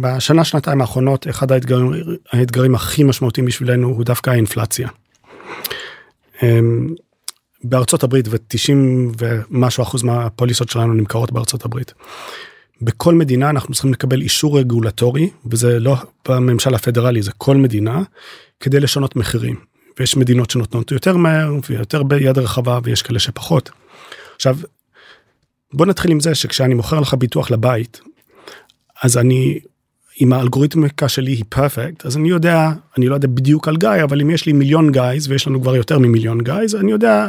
בשנה, שנתיים האחרונות, אחד האתגרים, האתגרים הכי משמעותיים בשבילנו הוא דווקא האינפלציה. בארצות הברית, ו-תשעים ומשהו אחוז מהפוליסות שלנו נמכרות בארצות הברית. בכל מדינה אנחנו צריכים לקבל אישור רגולטורי, וזה לא בממשל הפדרלי, זה כל מדינה, כדי לשנות מחירים. ויש מדינות שנותנות יותר מהר, ויותר ביד רחבה, ויש כאלה שפחות. עכשיו, בוא נתחיל עם זה, שכשאני מוכר לך ביטוח לבית, אז אני, אם האלגוריתמיקה שלי היא פרפקט, אז אני יודע, אני לא יודע בדיוק על גיא, אבל אם יש לי מיליון גייז, ויש לנו כבר יותר ממיליון גייז, אני יודע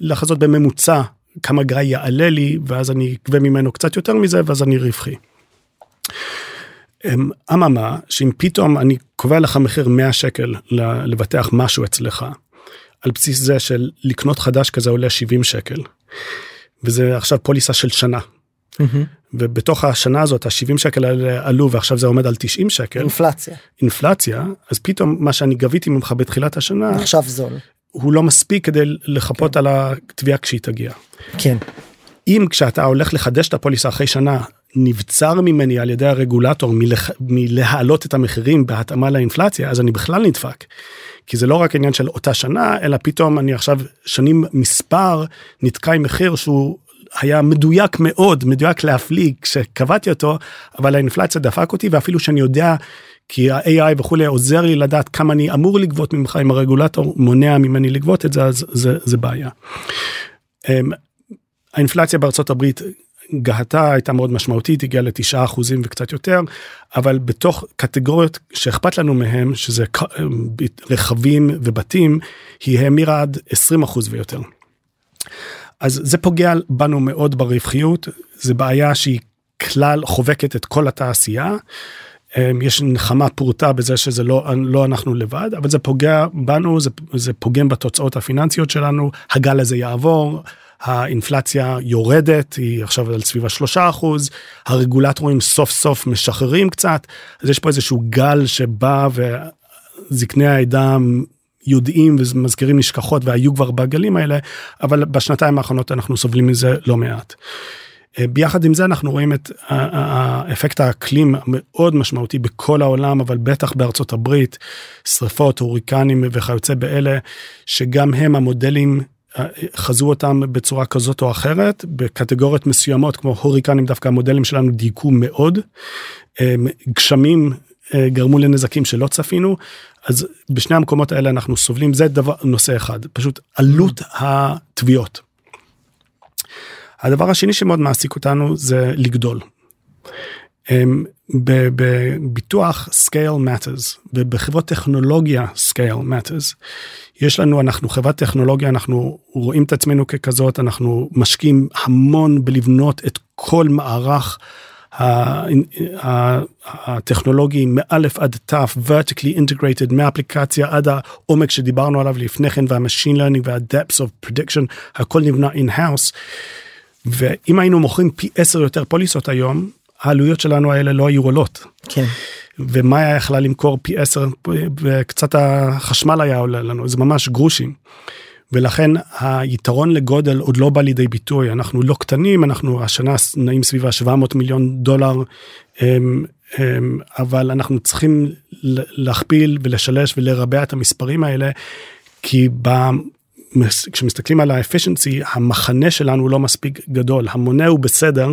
לחזות בממוצע, כמה גיא יעלה לי, ואז אני אקווה ממנו קצת יותר מזה, ואז אני רווחי. אממה, שאם פתאום אני קובע לך מחיר מאה שקל, לבטח משהו אצלך, על בסיס זה של לקנות חדש כזה, עולה שבעים שקל, וזה עכשיו פוליסה של שנה, ובתוך השנה הזאת, ה-שבעים שקל עלו, ועכשיו זה עומד על תשעים שקל, אינפלציה. אינפלציה, אז פתאום מה שאני גביתי ממך בתחילת השנה, עכשיו זול. הוא לא מספיק כדי לחפות כן. על התביעה כשהיא תגיע. כן. אם כשאתה הולך לחדש את הפוליסה אחרי שנה, נבצר ממני על ידי הרגולטור מלח... מלהעלות את המחירים בהתאמה לאינפלציה, אז אני בכלל נדפק. כי זה לא רק עניין של אותה שנה, אלא פתאום אני עכשיו שנים מספר, נתקע עם מחיר שהוא היה מדויק מאוד, מדויק להפליג, כשקבעתי אותו, אבל האינפלציה דפק אותי, ואפילו שאני יודע... כי ה-איי איי וכו' עוזר לי לדעת כמה אני אמור לגבות ממך, אם הרגולטור מונע ממני לגבות את זה, אז זה, זה בעיה. האינפלציה בארצות הברית גהתה, הייתה מאוד משמעותית, הגיעה לתשעה אחוזים וקצת יותר, אבל בתוך קטגוריות שאכפת לנו מהם, שזה רכבים ובתים, היא האמירה עד עשרים אחוז ויותר. אז זה פוגע בנו מאוד ברווחיות, זה בעיה שהיא כלל חובקת את כל התעשייה, יש נחמה פורטה בזה שזה לא, לא אנחנו לבד, אבל זה פוגע בנו, זה, זה פוגם בתוצאות הפיננסיות שלנו, הגל הזה יעבור, האינפלציה יורדת, היא עכשיו על סביב השלושה אחוז, הרגולטורים סוף סוף משחררים קצת, אז יש פה איזשהו גל שבא וזקני העדה יודעים ומזכירים נשכחות, והיו כבר בגלים האלה, אבל בשנתיים האחרונות אנחנו סובלים מזה לא מעט. ביחד עם זה אנחנו רואים את האפקט האקלים המאוד משמעותי בכל העולם, אבל בטח בארצות הברית, שריפות, הוריקנים וכיוצא באלה, שגם הם המודלים חזו אותם בצורה כזאת או אחרת, בקטגוריות מסוימות כמו הוריקנים דווקא המודלים שלנו דייקו מאוד, גשמים גרמו לנזקים שלא צפינו, אז בשני המקומות האלה אנחנו סובלים, זה דבר, נושא אחד, פשוט עלות התביעות. הדבר השני שמאוד מעסיק אותנו זה לגדול. בביטוח scale matters, ובחברות טכנולוגיה scale matters. יש לנו, אנחנו חברת טכנולוגיה, אנחנו רואים את עצמנו ככזאת, אנחנו משקיעים המון בלבנות את כל מערך הטכנולוגי מאלף עד תף, vertically integrated, מהאפליקציה עד העומק שדיברנו עליו לפני כן, וה-machine learning וה-depths of prediction, הכל נבנה in-house, ואם היינו מוכרים פי עשר יותר פוליסות היום, העלויות שלנו האלה לא היו עולות. כן. ומה היה יכלה למכור פי עשר, וקצת החשמל היה עולה לנו, זה ממש גרושים. ולכן היתרון לגודל עוד לא בא לידי ביטוי, אנחנו לא קטנים, אנחנו השנה נעים סביבה שבע מאות מיליון דולר, אבל אנחנו צריכים להכפיל ולשלש ולרבע את המספרים האלה, כי כשמסתכלים על האפשנסי, המחנה שלנו לא מספיק גדול, המונה הוא בסדר,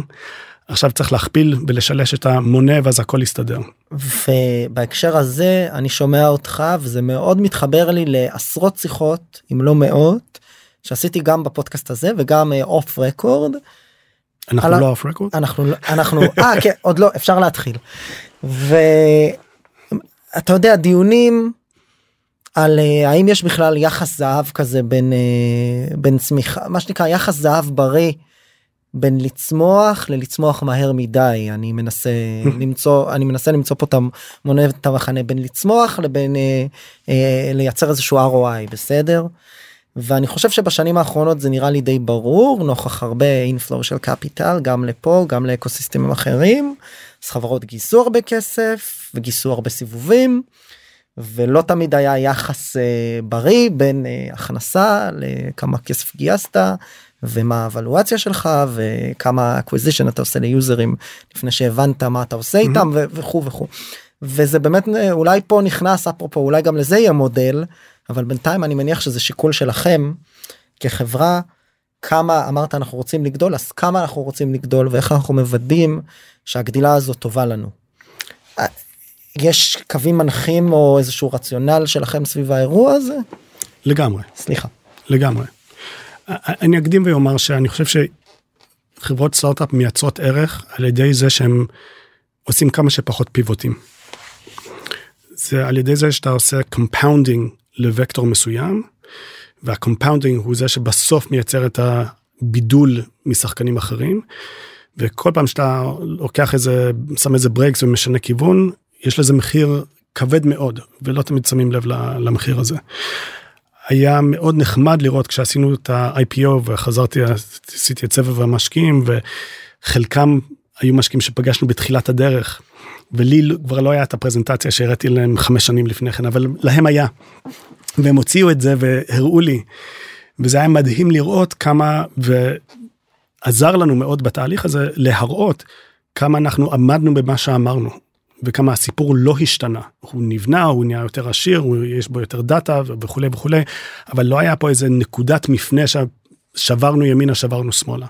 עכשיו צריך להכפיל ולשלש את המונה, ואז הכל יסתדר. ובהקשר הזה, אני שומע אותך, וזה מאוד מתחבר לי לעשרות שיחות, אם לא מאות, שעשיתי גם בפודקאסט הזה, וגם אוף רקורד. אנחנו לא אוף רקורד? אנחנו, אה, כן, עוד לא, אפשר להתחיל. ואתה יודע, דיונים על האם יש בכלל יחס זהב כזה, בין, בין צמיחה, מה שנקרא, יחס זהב בריא, בין לצמוח ללצמוח מהר מדי. אני מנסה למצוא, אני מנסה למצוא פה את המחנה בין לצמוח לבין אה, אה, לייצר איזשהו R O I, בסדר? ואני חושב שבשנים האחרונות זה נראה לי די ברור, נוכח הרבה אינפלואו של קפיטל, גם לפה, גם לאקוסיסטמים אחרים, אז חברות גיסו הרבה כסף, וגיסו הרבה סיבובים, ולא תמיד היה יחס אה, בריא בין אה, הכנסה לכמה כסף גייסת, ומה האבלואציה שלך, וכמה acquisition אתה עושה ליוזרים, לפני שהבנת מה אתה עושה איתם, וכו' וכו'. וזה באמת, אולי פה נכנס, אפרופו, אולי גם לזה יהיה מודל, אבל בינתיים אני מניח שזה שיקול שלכם, כחברה, כמה אמרת אנחנו רוצים לגדול, אז כמה אנחנו רוצים לגדול, ואיך אנחנו מוודאים שהגדילה הזו טובה לנו. יש קווים מנחים, או איזשהו רציונל שלכם סביב האירוע הזה? לגמרי. סליחה. לגמרי. אני אקדים ואומר שאני חושב שחברות סטארט-אפ מייצרות ערך על ידי זה שהם עושים כמה שפחות פיבוטים. זה על ידי זה שאתה עושה קומפאונדינג לווקטור מסוים, והקומפאונדינג הוא זה שבסוף מייצר את הבידול משחקנים אחרים, וכל פעם שאתה לוקח איזה, שם איזה ברקס ומשנה כיוון, יש לזה מחיר כבד מאוד, ולא תמיד שמים לב למחיר הזה. היה מאוד נחמד לראות כשעשינו את ה-I P O וחזרתי, עשיתי את סבב המשקיעים, וחלקם היו משקיעים שפגשנו בתחילת הדרך, ולי כבר לא היה את הפרזנטציה שהראיתי להם חמש שנים לפני כן, אבל להם היה, והם הוציאו את זה והראו לי, וזה היה מדהים לראות כמה, ועזר לנו מאוד בתהליך הזה להראות כמה אנחנו עמדנו במה שאמרנו, וכמה הסיפור לא השתנה, הוא נבנה, הוא נהיה יותר עשיר, יש בו יותר דאטה וכו' וכו', אבל לא היה פה איזה נקודת מפנה ששברנו ימינה, שברנו שמאלה.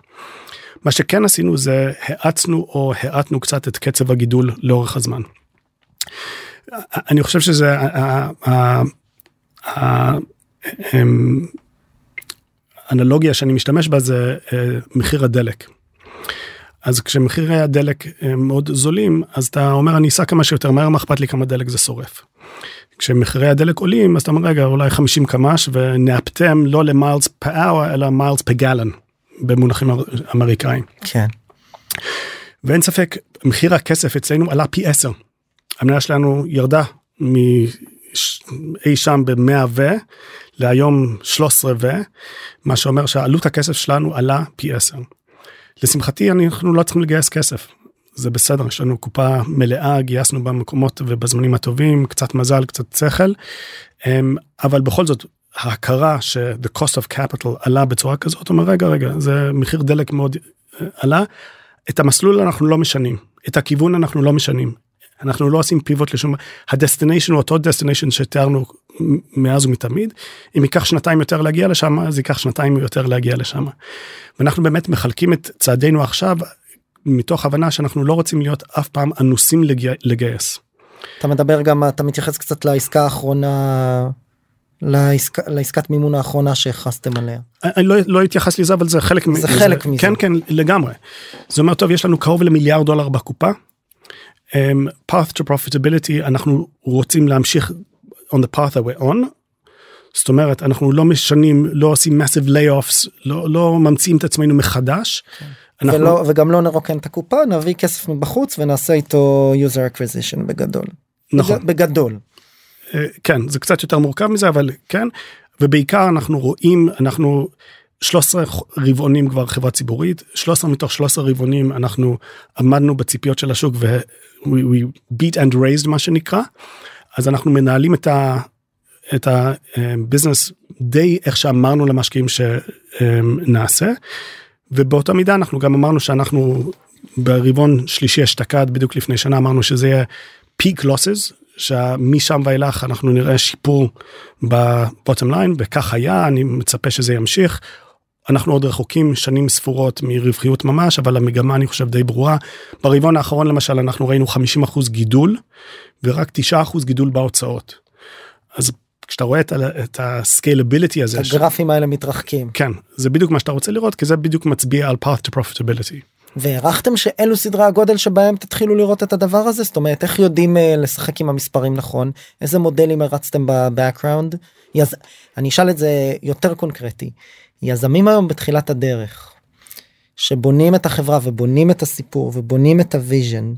מה שכן עשינו זה העצנו או העטנו קצת את קצב הגידול לאורך הזמן. אני חושב שזה האנלוגיה שאני משתמש בה זה מחיר הדלק. אז כשמחירי הדלק מאוד זולים, אז אתה אומר, אני אסע כמה שיותר מהר, מה אכפת לי כמה דלק זה שורף. כשמחירי הדלק עולים, אז אתה אומר, רגע, אולי חמישים קמ"ש, ונאפתם לא למיילס פר אאואר, אלא מיילס פר גלן, במונחים אמריקאים. כן. ואין ספק, מחיר הכסף אצלנו עלה פי עשר. המניה שלנו ירדה מאי שם במאה ו, להיום שלוש עשרה ו, מה שאומר שהעלות הכסף שלנו עלה פי עשר. לשמחתי, אנחנו לא צריכים לגייס כסף. זה בסדר, יש לנו קופה מלאה, גייסנו במקומות ובזמנים הטובים, קצת מזל, קצת שכל, אבל בכל זאת, ההכרה ש-the cost of capital עלה בצורה כזאת, אומר, רגע, רגע, זה מחיר דלק מאוד עלה, את המסלול אנחנו לא משנים, את הכיוון אנחנו לא משנים, אנחנו לא עושים פיבוט לשום, הדסטיניישן הוא אותו דסטיניישן שתיארנו מאז ומתמיד, אם ייקח שנתיים יותר להגיע לשם, אז ייקח שנתיים יותר להגיע לשם, ואנחנו באמת מחלקים את צעדינו עכשיו, מתוך הבנה שאנחנו לא רוצים להיות אף פעם אנוסים לגייס. אתה מדבר גם, אתה מתייחס קצת לעסקה האחרונה, לעסק, לעסקת מימון האחרונה שהכרסתם עליה. אני לא, לא התייחס לזה, אבל זה חלק מזה. זה חלק מזה. כן, כן, לגמרי. זה אומר, טוב, יש לנו קרוב למיליארד דולר בקופה. Um, path to profitability, אנחנו רוצים להמשיך on the path that we're on. זאת אומרת, אנחנו לא משנים, לא עושים massive layoffs, לא, לא ממציאים את עצמנו מחדש. כן. אנחנו... ולא, וגם לא נרוקן את הקופה, נביא כסף מבחוץ ונעשה איתו user acquisition בגדול. נכון. בגדול. כן, זה קצת יותר מורכב מזה, אבל כן, ובעיקר אנחנו רואים, אנחנו שלושה עשר רבעונים כבר חברה ציבורית, שלושה עשר מתוך שלושה עשר רבעונים אנחנו עמדנו בציפיות של השוק, ו- we, we beat and raised מה שנקרא, אז אנחנו מנהלים את ה... את הביזנס די איך שאמרנו למשקיעים שנעשה, ובאותה מידה אנחנו גם אמרנו שאנחנו ברבעון שלישי אשתקד, בדיוק לפני שנה אמרנו שזה יהיה peak losses, שמשם ואילך אנחנו נראה שיפור בבוטם ליין, וכך היה, אני מצפה שזה ימשיך, אנחנו עוד רחוקים שנים ספורות מרווחיות ממש, אבל המגמה אני חושב די ברורה, ברבעון האחרון למשל אנחנו ראינו חמישים אחוז גידול, ורק תשעה אחוז גידול בהוצאות, אז כשאתה רואה את ה-scalability הזה... הגרפים האלה מתרחקים. כן, זה בדיוק מה שאתה רוצה לראות, כי זה בדיוק מצביע על path to profitability. והערכתם שאלו סדרי הגודל שבהם תתחילו לראות את הדבר הזה? זאת אומרת, איך יודעים לשחק עם המספרים נכון? איזה מודלים הרצתם ב-background? אני אשאל את זה יותר קונקרטי. יזמים היום בתחילת הדרך, שבונים את החברה ובונים את הסיפור ובונים את הוויז'ן,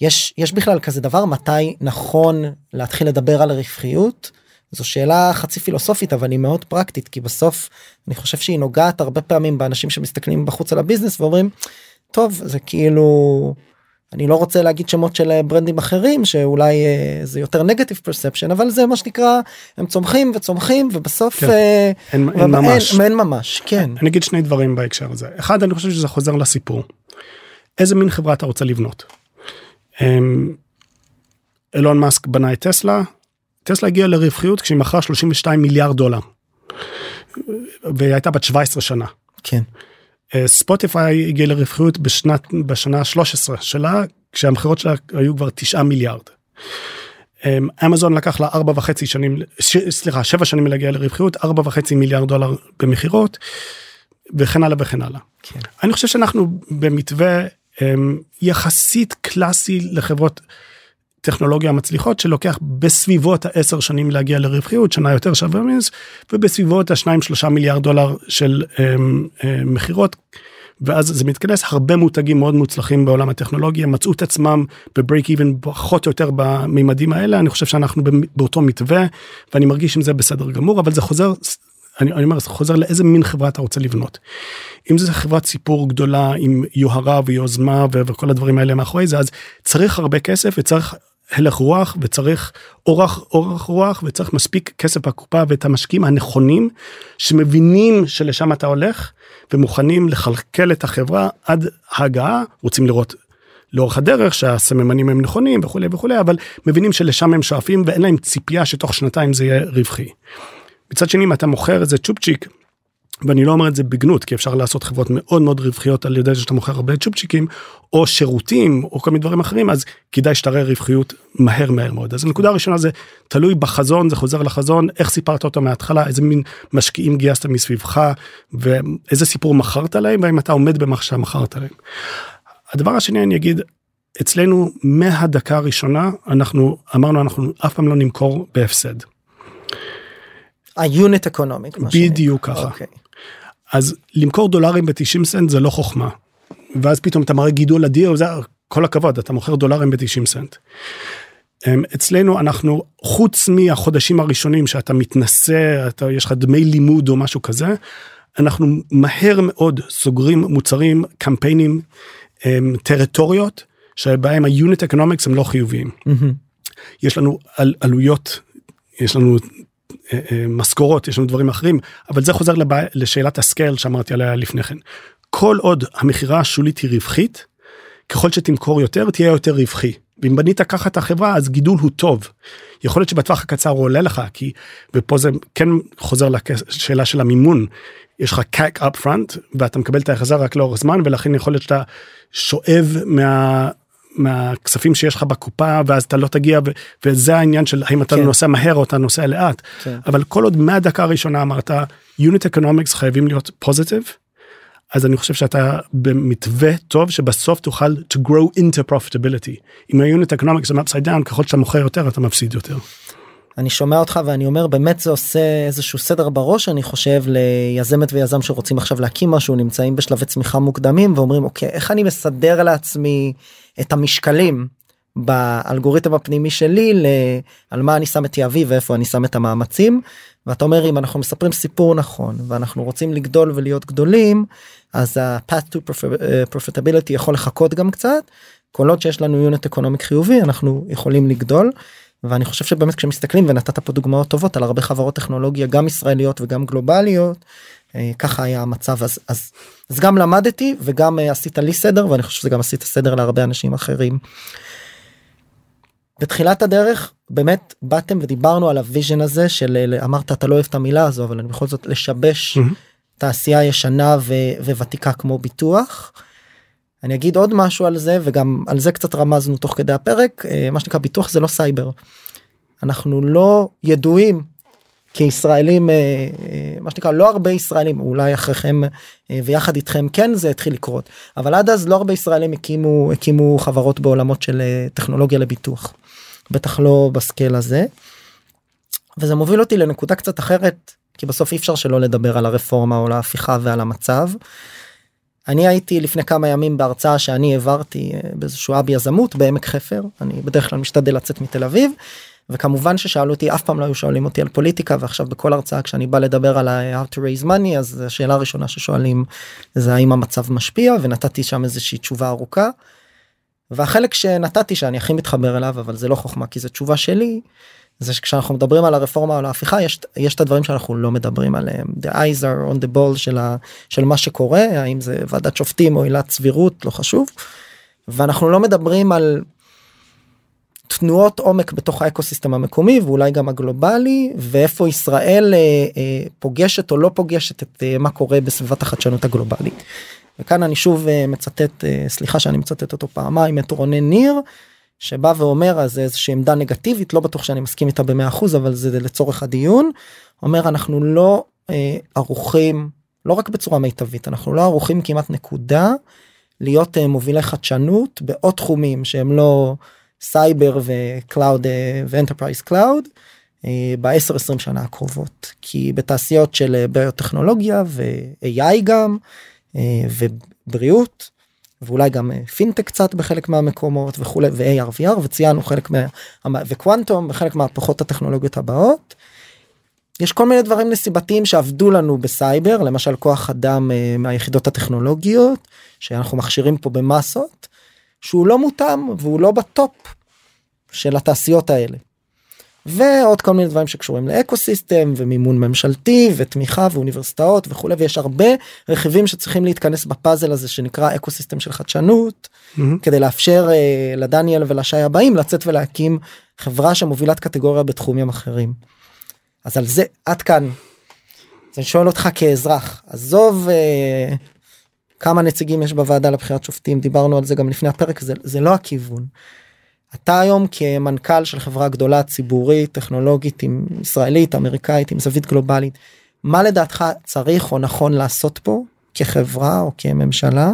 יש, יש בכלל כזה דבר, מתי נכון להתחיל לדבר על הרווחיות? זו שאלה חצי פילוסופית, אבל היא מאוד פרקטית, כי בסוף אני חושב שהיא נוגעת הרבה פעמים באנשים שמסתכלים בחוץ על הביזנס ואומרים, טוב, זה כאילו, אני לא רוצה להגיד שמות של ברנדים אחרים, שאולי זה יותר negative perception, אבל זה מה שנקרא, הם צומחים וצומחים, ובסוף... כן, אין, אין ממש. אין, אין ממש, כן. אני אגיד שני דברים בהקשר הזה. אחד, אני חושב שזה חוזר לסיפור. איזה מין חברה אתה רוצה לבנות? אילון מאסק בנה את טסלה, טסלה הגיעה לרווחיות כשהיא מכרה שלושים ושתיים מיליארד דולר, והיא הייתה בת שבע עשרה שנה. כן. ספוטיפיי הגיעה לרווחיות בשנה שלוש עשרה שלה, כשהמחירות שלה היו כבר תשעה מיליארד. אמזון לקח לה ארבע וחצי שנים, סליחה, שבע שנים להגיע לרווחיות, ארבע וחצי מיליארד דולר במחירות, וכן הלאה וכן הלאה. כן. אני חושב שאנחנו במתווה... יחסית קלאסי לחברות טכנולוגיה מצליחות, שלוקח בסביבות העשר שנים להגיע לרווחיות, שנה יותר שווה מינס, ובסביבות השניים שלושה מיליארד דולר של מחירות, ואז זה מתכנס, הרבה מותגים מאוד מוצלחים בעולם הטכנולוגיה, מצאו את עצמם בברייק איבן פחות או יותר בממדים האלה, אני חושב שאנחנו באותו מתווה, ואני מרגיש עם זה בסדר גמור, אבל זה חוזר... אני, אני אומר, זה חוזר לאיזה מין חברה אתה רוצה לבנות. אם זו חברת סיפור גדולה, עם יוהרה ויוזמה, ו- וכל הדברים האלה מאחורי זה, אז צריך הרבה כסף, וצריך הלך רוח, וצריך אורך, אורך רוח, וצריך מספיק כסף בקופה, ואת המשקיעים הנכונים, שמבינים שלשם אתה הולך, ומוכנים לחלקל את החברה, עד ההגעה, רוצים לראות לאורך הדרך, שהסממנים הם נכונים, וכו' וכו', אבל מבינים שלשם הם שואפים, ואין להם ציפייה שתוך שנתיים זה יהיה רווחי. מצד שני, אם אתה מוכר איזה צ'ופצ'יק, ואני לא אומר את זה בגנות, כי אפשר לעשות חברות מאוד מאוד רווחיות על ידי שאתה מוכר הרבה צ'ופצ'יקים, או שירותים, או כל מיני דברים אחרים, אז כדאי שתראה רווחיות מהר מהר מאוד. אז הנקודה הראשונה זה תלוי בחזון, זה חוזר לחזון, איך סיפרת אותו מההתחלה, איזה מין משקיעים גייסת מסביבך, ואיזה סיפור מכרת להם, והאם אתה עומד במחשה מכרת להם. הדבר השני, אני אגיד, אצלנו מהדקה הראשונה, אנחנו אמרנו, אנחנו אף פעם לא נמכור בהפסד. ה-unit economic. בדיוק ככה. אז למכור דולרים ב-תשעים סנט זה לא חוכמה. ואז פתאום אתה מראה גידול אדיר, כל הכבוד, אתה מוכר דולרים ב-תשעים סנט. אצלנו אנחנו, חוץ מהחודשים הראשונים שאתה מתנסה, יש לך דמי לימוד או משהו כזה, אנחנו מהר מאוד סוגרים מוצרים, קמפיינים, טריטוריות, שבהם ה-unit economics הם לא חיוביים. יש לנו עלויות, יש לנו... משכורות, יש לנו דברים אחרים, אבל זה חוזר לשאלת הסקייל שאמרתי עליה לפני כן. כל עוד המחירה השולית היא רווחית, ככל שתמכור יותר, תהיה יותר רווחי. ואם בנית ככה את החברה, אז גידול הוא טוב. יכול להיות שבטווח הקצר הוא עולה לך, כי, ופה זה כן חוזר לשאלה של המימון, יש לך C A C up front, ואתה מקבל את ההחזר רק לאורך זמן, ולכן יכול להיות שאתה שואב מה... מהכספים שיש לך בקופה, ואז אתה לא תגיע, ו- וזה העניין של האם אתה כן. נוסע מהר או אתה נוסע לאט. כן. אבל כל עוד מהדקה הראשונה אמרת, unit economics חייבים להיות positive, אז אני חושב שאתה במתווה טוב, שבסוף תוכל to grow into profitability. אם ה-unit economics הם upside down, ככל שאתה מוכר יותר, אתה מפסיד יותר. אני שומע אותך ואני אומר, באמת זה עושה איזשהו סדר בראש, אני חושב, ליזמת ויזם שרוצים עכשיו להקים משהו, נמצאים בשלבי צמיחה מוקדמים, ואומרים, אוקיי, איך אני מסדר לעצמי את המשקלים באלגוריתם הפנימי שלי, על מה אני שם את יעבי ואיפה אני שם את המאמצים, ואתה אומר, אם אנחנו מספרים סיפור נכון, ואנחנו רוצים לגדול ולהיות גדולים, אז ה-path to profitability יכול לחכות גם קצת, כל עוד שיש לנו unit economic חיובי, אנחנו יכולים לגדול, ואני חושב שבאמת כשמסתכלים, ונתת פה דוגמאות טובות על הרבה חברות טכנולוגיה, גם ישראליות וגם גלובליות, ככה היה המצב, אז, אז, אז גם למדתי, וגם עשית לי סדר, ואני חושב שזה גם עשית סדר להרבה אנשים אחרים. בתחילת הדרך, באמת באתם ודיברנו על הוויז'ן הזה, של, אמרת, אתה לא אוהב את המילה הזו, אבל אני בכל זאת לשבש mm-hmm. תעשייה ישנה ו, וותיקה כמו ביטוח, אני אגיד עוד משהו על זה, וגם על זה קצת רמזנו תוך כדי הפרק, מה שנקרא ביטוח זה לא סייבר. אנחנו לא ידועים כישראלים, מה שנקרא לא הרבה ישראלים, אולי אחריכם ויחד איתכם כן זה התחיל לקרות, אבל עד אז לא הרבה ישראלים הקימו, הקימו חברות בעולמות של טכנולוגיה לביטוח, בטח לא בסקל הזה, וזה מוביל אותי לנקודה קצת אחרת, כי בסוף אי אפשר שלא לדבר על הרפורמה או להפיכה ועל המצב, אני הייתי לפני כמה ימים בהרצאה שאני העברתי באיזשהו אבי יזמות בעמק חפר, אני בדרך כלל משתדל לצאת מתל אביב, וכמובן ששאלו אותי, אף פעם לא היו שואלים אותי על פוליטיקה, ועכשיו בכל הרצאה כשאני בא לדבר על how to raise money, אז השאלה הראשונה ששואלים זה האם המצב משפיע, ונתתי שם איזושהי תשובה ארוכה, והחלק שנתתי שאני הכי מתחבר אליו, אבל זה לא חוכמה כי זו תשובה שלי, זה שכשאנחנו מדברים על הרפורמה או על ההפיכה, יש, יש את הדברים שאנחנו לא מדברים עליהם. The eyes are on the ball של, ה, של מה שקורה, האם זה ועדת שופטים או עילת סבירות, לא חשוב. ואנחנו לא מדברים על תנועות עומק בתוך האקוסיסטם המקומי, ואולי גם הגלובלי, ואיפה ישראל אה, אה, פוגשת או לא פוגשת את אה, מה קורה בסביבת החדשנות הגלובלית. וכאן אני שוב אה, מצטט, אה, סליחה שאני מצטט אותו פעמיים, את רונן ניר, שבא ואומר, אז איזושהי עמדה נגטיבית, לא בטוח שאני מסכים איתה ב-מאה אחוז, אבל זה לצורך הדיון, אומר, אנחנו לא אה, ערוכים, לא רק בצורה מיטבית, אנחנו לא ערוכים כמעט נקודה, להיות אה, מובילי חדשנות, בעוד תחומים שהם לא סייבר וקלאוד, אה, ואנטרפרייז קלאוד, אה, ב-עשר עשרים שנה הקרובות, כי בתעשיות של ביוטכנולוגיה, ו-A I גם, אה, ובריאות, ואולי גם פינטק קצת בחלק מהמקומות וכו', ו-A R V R, וציינו חלק מה... וקוונטום, בחלק מהפכות הטכנולוגיות הבאות. יש כל מיני דברים נסיבתיים שעבדו לנו בסייבר, למשל כוח אדם מהיחידות הטכנולוגיות, שאנחנו מכשירים פה במסות, שהוא לא מותאם והוא לא בטופ של התעשיות האלה. ועוד כל מיני דברים שקשורים לאקוסיסטם, ומימון ממשלתי, ותמיכה, ואוניברסיטאות וכו', ויש הרבה רכיבים שצריכים להתכנס בפאזל הזה, שנקרא אקוסיסטם של חדשנות, mm-hmm. כדי לאפשר אה, לדניאל ולשי הבאים, לצאת ולהקים חברה שמובילת קטגוריה בתחומים אחרים. אז על זה, עד כאן, אז אני שואל אותך כאזרח, עזוב אה, כמה נציגים יש בוועדה לבחירת שופטים, דיברנו על זה גם לפני הפרק, זה, זה לא הכיוון. אתה היום כמנכ"ל של חברה גדולה, ציבורית, טכנולוגית, ישראלית, אמריקאית, עם זווית גלובלית, מה לדעתך צריך או נכון לעשות פה, כחברה או כממשלה,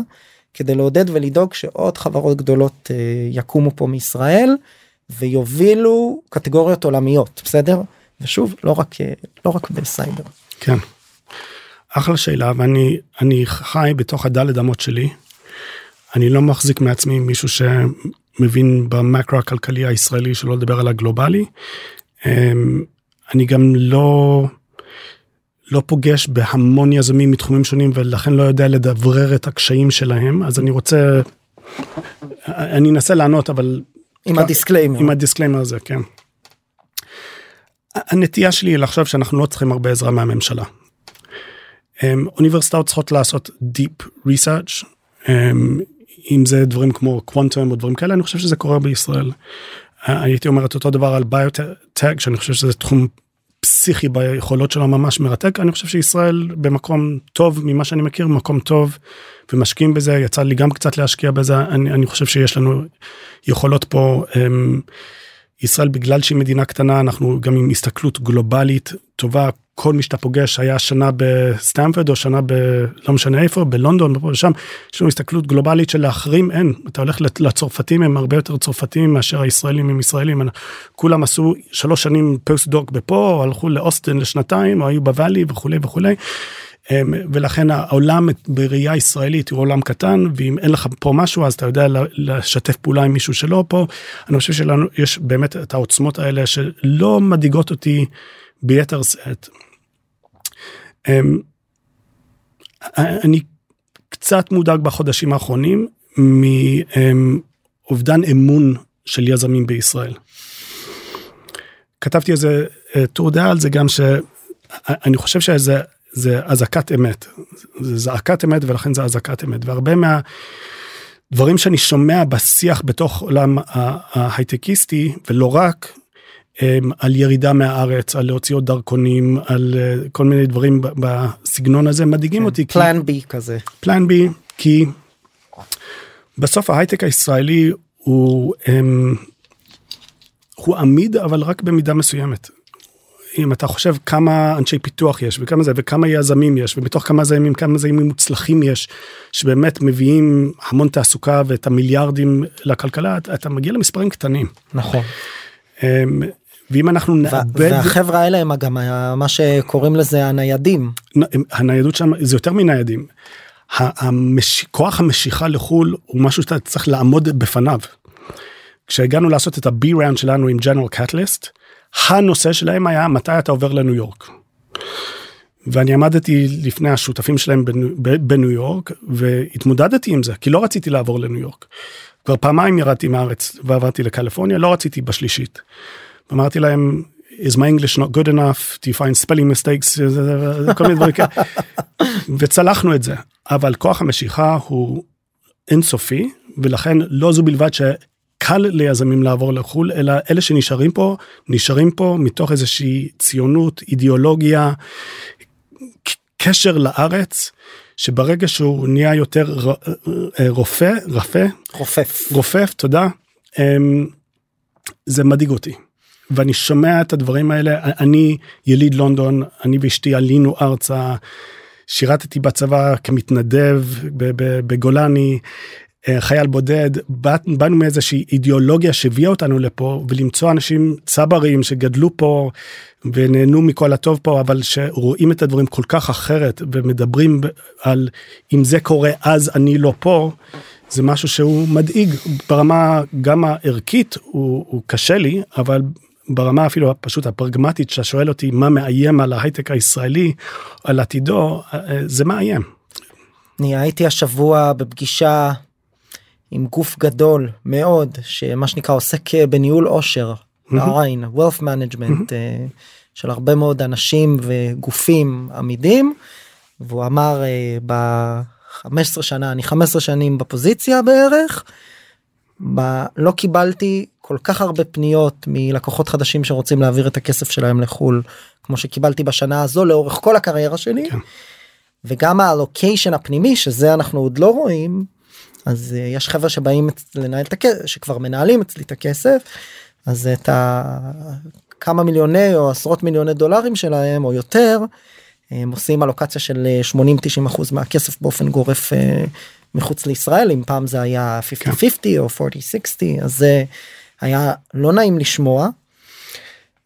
כדי לעודד ולדאוג שעוד חברות גדולות יקומו פה מישראל, ויובילו קטגוריות עולמיות, בסדר? ושוב, לא רק, לא רק בסייבר. כן. אחלה שאלה, ואני, אני חי בתוך הדלת אמות שלי, אני לא מחזיק מעצמי מישהו ש... מבין במקרו הכלכלי הישראלי, שלא לדבר על הגלובלי. אני גם לא, לא פוגש בהמון יזמים מתחומים שונים, ולכן לא יודע לדברר את הקשיים שלהם, אז אני רוצה, אני אנסה לענות, אבל... עם הדיסקליימר. עם הדיסקליימר הזה, כן. הנטייה שלי היא לחשוב שאנחנו לא צריכים הרבה עזרה מהממשלה. אוניברסיטאות צריכות לעשות deep research, אם זה דברים כמו quantum או דברים כאלה, אני חושב שזה קורה בישראל. הייתי אומר את אותו דבר על ביוטק, שאני חושב שזה תחום פסיכי ביכולות שלו ממש מרתק, אני חושב שישראל במקום טוב, ממה שאני מכיר, במקום טוב, ומשקיעים בזה, יצא לי גם קצת להשקיע בזה, אני, אני חושב שיש לנו יכולות פה, אמ, ישראל בגלל שהיא מדינה קטנה, אנחנו גם עם הסתכלות גלובלית טובה, כל מי שאתה פוגש היה שנה בסטנפורד, או שנה ב... לא משנה איפה, בלונדון, או שם, יש לנו הסתכלות גלובלית של האחרים, אין, אתה הולך לצרפתים, הם הרבה יותר צרפתים מאשר הישראלים עם ישראלים, כולם עשו שלוש שנים פוסט-דוק בפה, הלכו לאוסטן לשנתיים, או היו בוואלי וכו' וכו', ולכן העולם בראייה ישראלית הוא עולם קטן, ואם אין לך פה משהו, אז אתה יודע לשתף פעולה עם מישהו שלא פה, אני חושב שלנו יש באמת את העוצמות האלה שלא מדאיגות אותי ביתר שאת. אני קצת מודאג בחודשים האחרונים, מאובדן אמון של יזמים בישראל. כתבתי איזה תודה על זה גם, שאני חושב שזה, זה הזעקת אמת, זה זעקת אמת ולכן זה הזעקת אמת, והרבה מהדברים שאני שומע בשיח בתוך עולם ההייטקיסטי, ולא רק, על ירידה מהארץ, על להוציאות דרכונים, על כל מיני דברים בסגנון הזה, מדהיגים אותי. פלן בי כזה. פלן בי, כי בסוף ההייטק הישראלי הוא עמיד, אבל רק במידה מסוימת. אם אתה חושב כמה אנשי פיתוח יש, וכמה זה, וכמה יזמים יש, ומתוך כמה יזמים, כמה יזמים מוצלחים יש, שבאמת מביאים המון תעסוקה ואת המיליארדים לכלכלה, אתה מגיע למספרים קטנים. נכון. ואם אנחנו נאבד... והחברה האלה הם גם מה שקוראים לזה הניידים. הניידות שם, זה יותר מניידים. כוח המשיכה לחול הוא משהו שאתה צריך לעמוד בפניו. כשהגענו לעשות את ה-B-Round שלנו עם General Catalyst, הנושא שלהם היה מתי אתה עובר לניו יורק. ואני עמדתי לפני השותפים שלהם בניו יורק, והתמודדתי עם זה, כי לא רציתי לעבור לניו יורק. כבר פעמיים ירדתי מארץ ועברתי לקליפורניה, לא רציתי בשלישית. אמרתי להם, is my English not good enough, do you find spelling mistakes, כל מיני דברים כאלה. וצלחנו את זה, אבל כוח המשיכה הוא אינסופי, ולכן לא זו בלבד ש... קל ליזמים לעבור לחול, אלא אלה שנשארים פה, נשארים פה מתוך איזושהי ציונות, אידיאולוגיה, קשר לארץ, שברגע שהוא נהיה יותר רופא, רפא, רופף, רופף, תודה, זה מדאיג אותי. ואני שומע את הדברים האלה, אני יליד לונדון, אני ואשתי עלינו ארצה, שירתתי בצבא כמתנדב בגולני, חייל בודד, באנו מאיזושהי אידיאולוגיה שהביאה אותנו לפה, ולמצוא אנשים צברים שגדלו פה, ונהנו מכל הטוב פה, אבל שרואים את הדברים כל כך אחרת, ומדברים על אם זה קורה אז אני לא פה, זה משהו שהוא מדאיג, ברמה גם הערכית הוא, הוא קשה לי, אבל ברמה אפילו פשוט הפרגמטית, ששואל אותי מה מאיים על ההייטק הישראלי, על עתידו, זה מאיים. אני הייתי השבוע בפגישה, עם גוף גדול מאוד, שמה שנקרא עוסק בניהול עושר, העין, wealth management, של הרבה מאוד אנשים וגופים עמידים, והוא אמר, ב-חמש עשרה שנה, אני חמש עשרה שנים בפוזיציה בערך, לא קיבלתי כל כך הרבה פניות מלקוחות חדשים שרוצים להעביר את הכסף שלהם לחול, כמו שקיבלתי בשנה הזו לאורך כל הקריירה שלי, וגם הלוקיישן הפנימי, שזה אנחנו עוד לא רואים, אז יש חבר'ה שבאים לנהל את הכסף, שכבר מנהלים אצלי את הכסף, אז את כמה מיליוני או עשרות מיליוני דולרים שלהם או יותר, הם עושים אלוקציה של שמונים תשעים אחוז מהכסף באופן גורף מחוץ לישראל, אם פעם זה היה חמישים חמישים או ארבעים שישים, אז זה היה לא נעים לשמוע,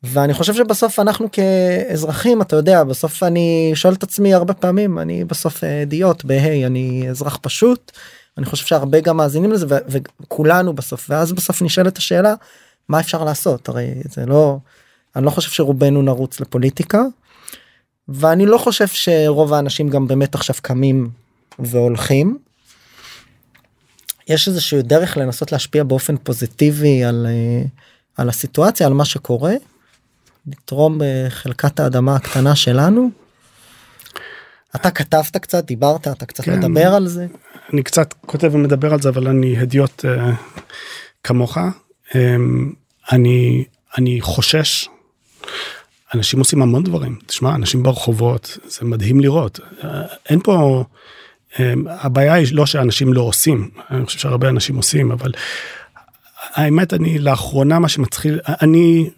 ואני חושב שבסוף אנחנו כאזרחים, אתה יודע, בסוף אני שואל את עצמי הרבה פעמים, אני בסוף דיוט, בהי, אני אזרח פשוט, אני חושב שהרבה גם מאזינים לזה, וכולנו בסוף, ואז בסוף נשאלת השאלה, מה אפשר לעשות? הרי זה לא, אני לא חושב שרובנו נרוץ לפוליטיקה, ואני לא חושב שרוב האנשים גם באמת עכשיו קמים והולכים. יש איזושהי דרך לנסות להשפיע באופן פוזיטיבי על, על הסיטואציה, על מה שקורה, לתרום בחלקת האדמה הקטנה שלנו. אתה כתבת קצת, דיברת, אתה קצת מדבר על זה? אני קצת כותב ומדבר על זה, אבל אני הדיוט כמוך. אני חושש. אנשים עושים המון דברים. תשמע, אנשים ברחובות, זה מדהים לראות. אין פה... הבעיה היא לא שאנשים לא עושים. אני חושב שהרבה אנשים עושים, אבל... האמת, אני לאחרונה מה שמצחיל... אני...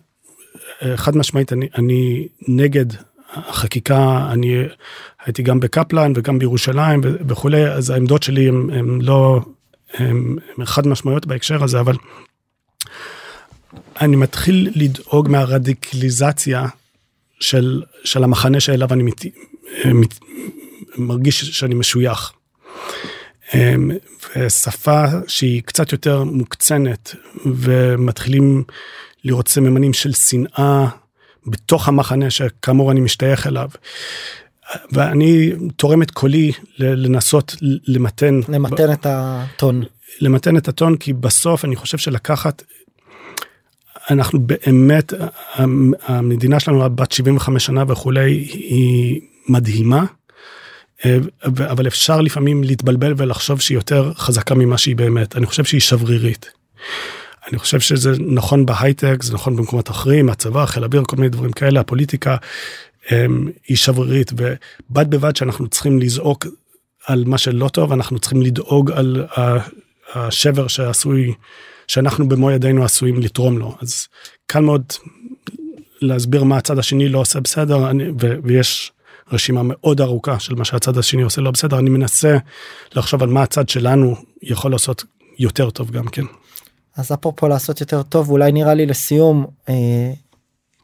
חד משמעית, אני, אני נגד החקיקה, אני הייתי גם בקפלן וגם בירושלים וכו', אז העמדות שלי הם, הם לא, הם, הם חד משמעיות בהקשר הזה, אבל אני מתחיל לדאוג מהרדיקליזציה של, של המחנה שאליו אני מת, מת, מרגיש שאני משוייך. ושפה שהיא קצת יותר מוקצנת, ומתחילים לראות סממנים של שנאה בתוך המחנה שכאמור אני משתייך אליו. ואני תורם את קולי לנסות למתן... למתן ב... את הטון. למתן את הטון, כי בסוף אני חושב שלקחת, אנחנו באמת, המדינה שלנו בת שבעים וחמש שנה וכולי, היא מדהימה, אבל אפשר לפעמים להתבלבל ולחשוב שהיא יותר חזקה ממה שהיא באמת. אני חושב שהיא שברירית. אני חושב שזה נכון בהייטק, זה נכון במקומות אחרים, הצבא, חיל האוויר, כל מיני דברים כאלה, הפוליטיקה היא שברירית, ובד בבד שאנחנו צריכים לזעוק על מה שלא טוב, אנחנו צריכים לדאוג על השבר שעשוי, שאנחנו במו ידינו עשויים לתרום לו. אז קל מאוד להסביר מה הצד השני לא עושה בסדר, אני, ו, ויש רשימה מאוד ארוכה של מה שהצד השני עושה לא בסדר, אני מנסה לחשוב על מה הצד שלנו יכול לעשות יותר טוב גם כן. אז אפרופו לעשות יותר טוב, אולי נראה לי לסיום אה,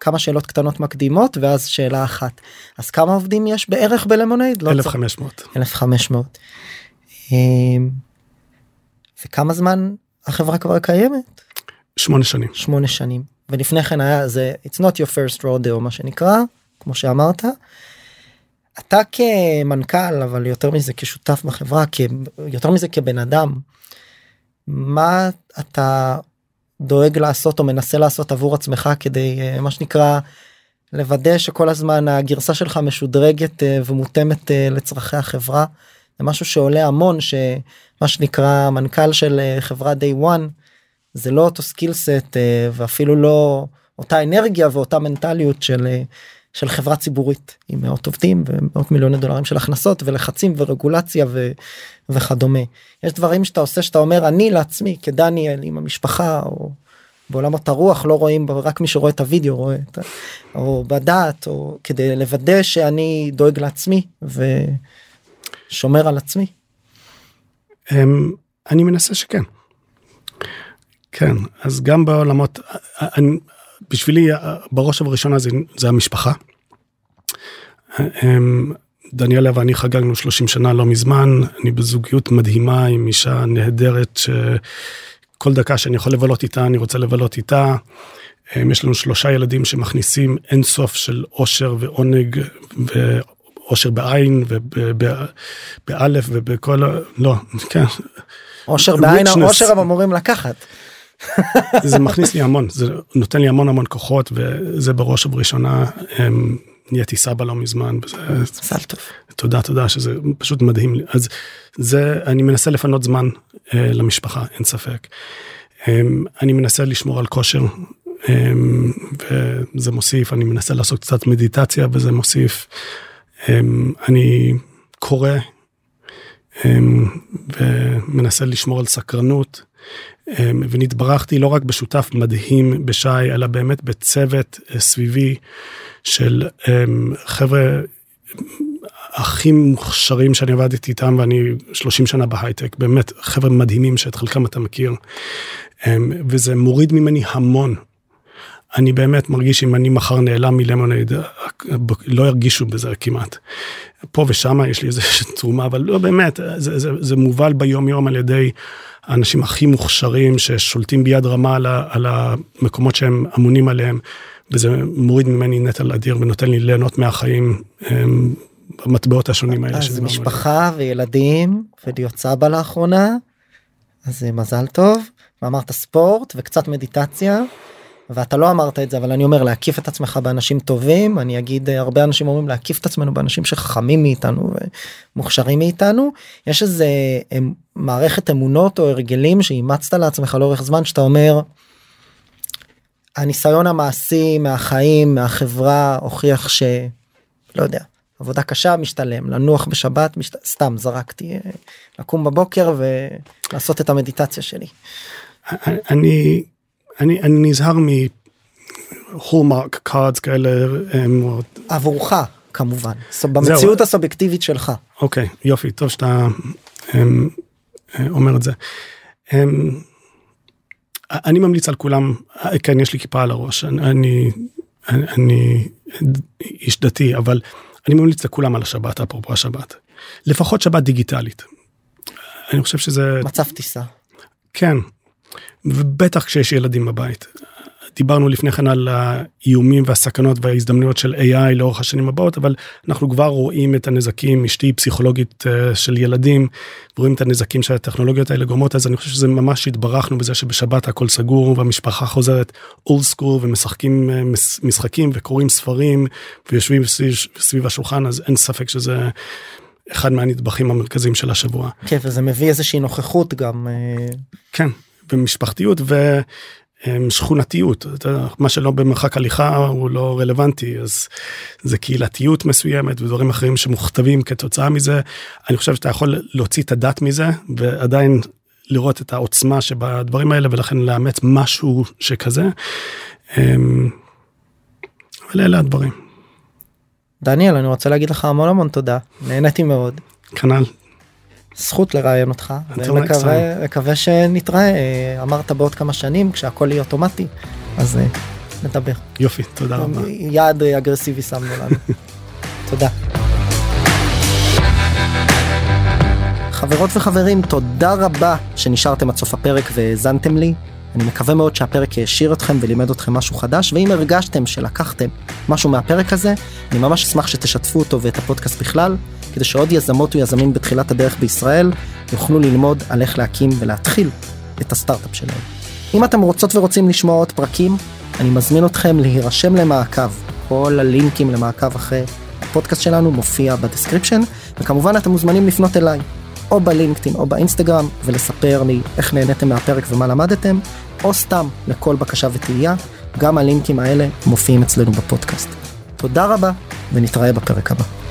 כמה שאלות קטנות מקדימות, ואז שאלה אחת. אז כמה עובדים יש בערך בלמונייד? לא אלף וחמש מאות. אלף וחמש מאות. אה, וכמה זמן החברה כבר קיימת? שמונה שנים. שמונה שנים. ולפני כן היה זה, it's not your first rodeo, מה שנקרא, כמו שאמרת. אתה כמנכ"ל, אבל יותר מזה כשותף בחברה, יותר מזה כבן אדם, מה אתה דואג לעשות או מנסה לעשות עבור עצמך כדי מה שנקרא לוודא שכל הזמן הגרסה שלך משודרגת ומותאמת לצרכי החברה? זה משהו שעולה המון, שמה שנקרא מנכ"ל של חברה day one זה לא אותו סקיל סט ואפילו לא אותה אנרגיה ואותה מנטליות של של חברה ציבורית עם מאות עובדים ומאות מיליוני דולרים של הכנסות ולחצים ורגולציה ו... וכדומה. יש דברים שאתה עושה שאתה אומר אני לעצמי כדניאל עם המשפחה או בעולמות הרוח לא רואים רק מי שרואה את הוידאו רואה את... או בדעת או כדי לוודא שאני דואג לעצמי ושומר על עצמי. אני מנסה שכן. כן, אז גם בעולמות אני בשבילי, בראש ובראשונה זה, זה המשפחה. דניאלה ואני חגגנו שלושים שנה לא מזמן, אני בזוגיות מדהימה עם אישה נהדרת, שכל דקה שאני יכול לבלות איתה, אני רוצה לבלות איתה. יש לנו שלושה ילדים שמכניסים אינסוף של אושר ועונג, ואושר בעין, ובאלף, ובכל... לא, כן. אושר בעין, האושר הם אמורים לקחת. זה מכניס לי המון, זה נותן לי המון המון כוחות, וזה בראש ובראשונה, נהייתי סבא לא מזמן. סל טוב. תודה, תודה, שזה פשוט מדהים לי. אז זה, אני מנסה לפנות זמן למשפחה, אין ספק. אני מנסה לשמור על כושר, וזה מוסיף, אני מנסה לעשות קצת מדיטציה, וזה מוסיף. אני קורא, ומנסה לשמור על סקרנות, ונתברכתי לא רק בשותף מדהים בשי, אלא באמת בצוות סביבי של חבר'ה הכי מוכשרים שאני עבדתי איתם, ואני שלושים שנה בהייטק, באמת חבר'ה מדהימים שאת חלקם אתה מכיר, וזה מוריד ממני המון. אני באמת מרגיש אם אני מחר נעלם מלמונייד, לא ירגישו בזה כמעט. פה ושם יש לי איזו תרומה, אבל לא באמת, זה, זה, זה מובל ביום יום על ידי האנשים הכי מוכשרים, ששולטים ביד רמה על, על המקומות שהם אמונים עליהם, וזה מוריד ממני נטל אדיר, ונותן לי ליהנות מהחיים, במטבעות השונים האלה. אז משפחה מלא. וילדים, ולהיות סבא לאחרונה, אז מזל טוב, ואמרת ספורט וקצת מדיטציה, ואתה לא אמרת את זה, אבל אני אומר להקיף את עצמך באנשים טובים, אני אגיד, הרבה אנשים אומרים להקיף את עצמנו באנשים שחכמים מאיתנו ומוכשרים מאיתנו, יש איזה מערכת אמונות או הרגלים שאימצת לעצמך לאורך זמן, שאתה אומר, הניסיון המעשי מהחיים, מהחברה, הוכיח ש... לא יודע, עבודה קשה משתלם, לנוח בשבת, משת... סתם זרקתי, לקום בבוקר ולעשות את המדיטציה שלי. אני... אני, אני נזהר מהולמרק קארדס כאלה. עבורך, כמובן. במציאות הסובייקטיבית שלך. אוקיי, יופי, טוב שאתה אומר את זה. אני ממליץ על כולם, כן, יש לי כיפה על הראש, אני, אני איש דתי, אבל אני ממליץ לכולם על השבת, אפרופו השבת. לפחות שבת דיגיטלית. אני חושב שזה... מצב טיסה. כן. ובטח כשיש ילדים בבית. דיברנו לפני כן על האיומים והסכנות וההזדמנויות של איי איי לאורך השנים הבאות, אבל אנחנו כבר רואים את הנזקים, אשתי פסיכולוגית של ילדים, רואים את הנזקים של הטכנולוגיות האלה גורמות, אז אני חושב שזה ממש התברכנו בזה שבשבת הכל סגור, והמשפחה חוזרת אולד סקול, ומשחקים משחקים וקוראים ספרים, ויושבים סביב, סביב השולחן, אז אין ספק שזה... אחד מהנדבכים המרכזיים של השבוע. כן, וזה מביא איזושהי נוכחות גם. כן, ומשפחתיות ושכונתיות. מה שלא במרחק הליכה הוא לא רלוונטי, אז זה קהילתיות מסוימת ודברים אחרים שמוכתבים כתוצאה מזה. אני חושב שאתה יכול להוציא את הדת מזה, ועדיין לראות את העוצמה שבדברים האלה, ולכן לאמץ משהו שכזה. אבל אלה הדברים. דניאל, אני רוצה להגיד לך המון המון תודה, נהניתי מאוד. כנ"ל. זכות לראיין אותך, ומקווה שנתראה, אמרת בעוד כמה שנים, כשהכל יהיה אוטומטי, אז נדבר. יופי, תודה רבה. יעד אגרסיבי שמנו לנו. תודה. חברות וחברים, תודה רבה שנשארתם עד סוף הפרק והזנתם לי. אני מקווה מאוד שהפרק ישיר אתכם ולימד אתכם משהו חדש, ואם הרגשתם שלקחתם משהו מהפרק הזה, אני ממש אשמח שתשתפו אותו ואת הפודקאסט בכלל, כדי שעוד יזמות ויזמים בתחילת הדרך בישראל יוכלו ללמוד על איך להקים ולהתחיל את הסטארט-אפ שלהם. אם אתם רוצות ורוצים לשמוע עוד פרקים, אני מזמין אתכם להירשם למעקב, כל הלינקים למעקב אחרי הפודקאסט שלנו מופיע בדסקריפשן, וכמובן אתם מוזמנים לפנות אליי, או בלינקדאין או באינסטגרם, ולספר לי איך נהניתם מהפרק ומה למדתם, או סתם לכל בקשה ותהייה, גם הלינקים האלה מופיעים אצלנו בפודקאסט. תודה רבה, ונתראה בפרק הבא.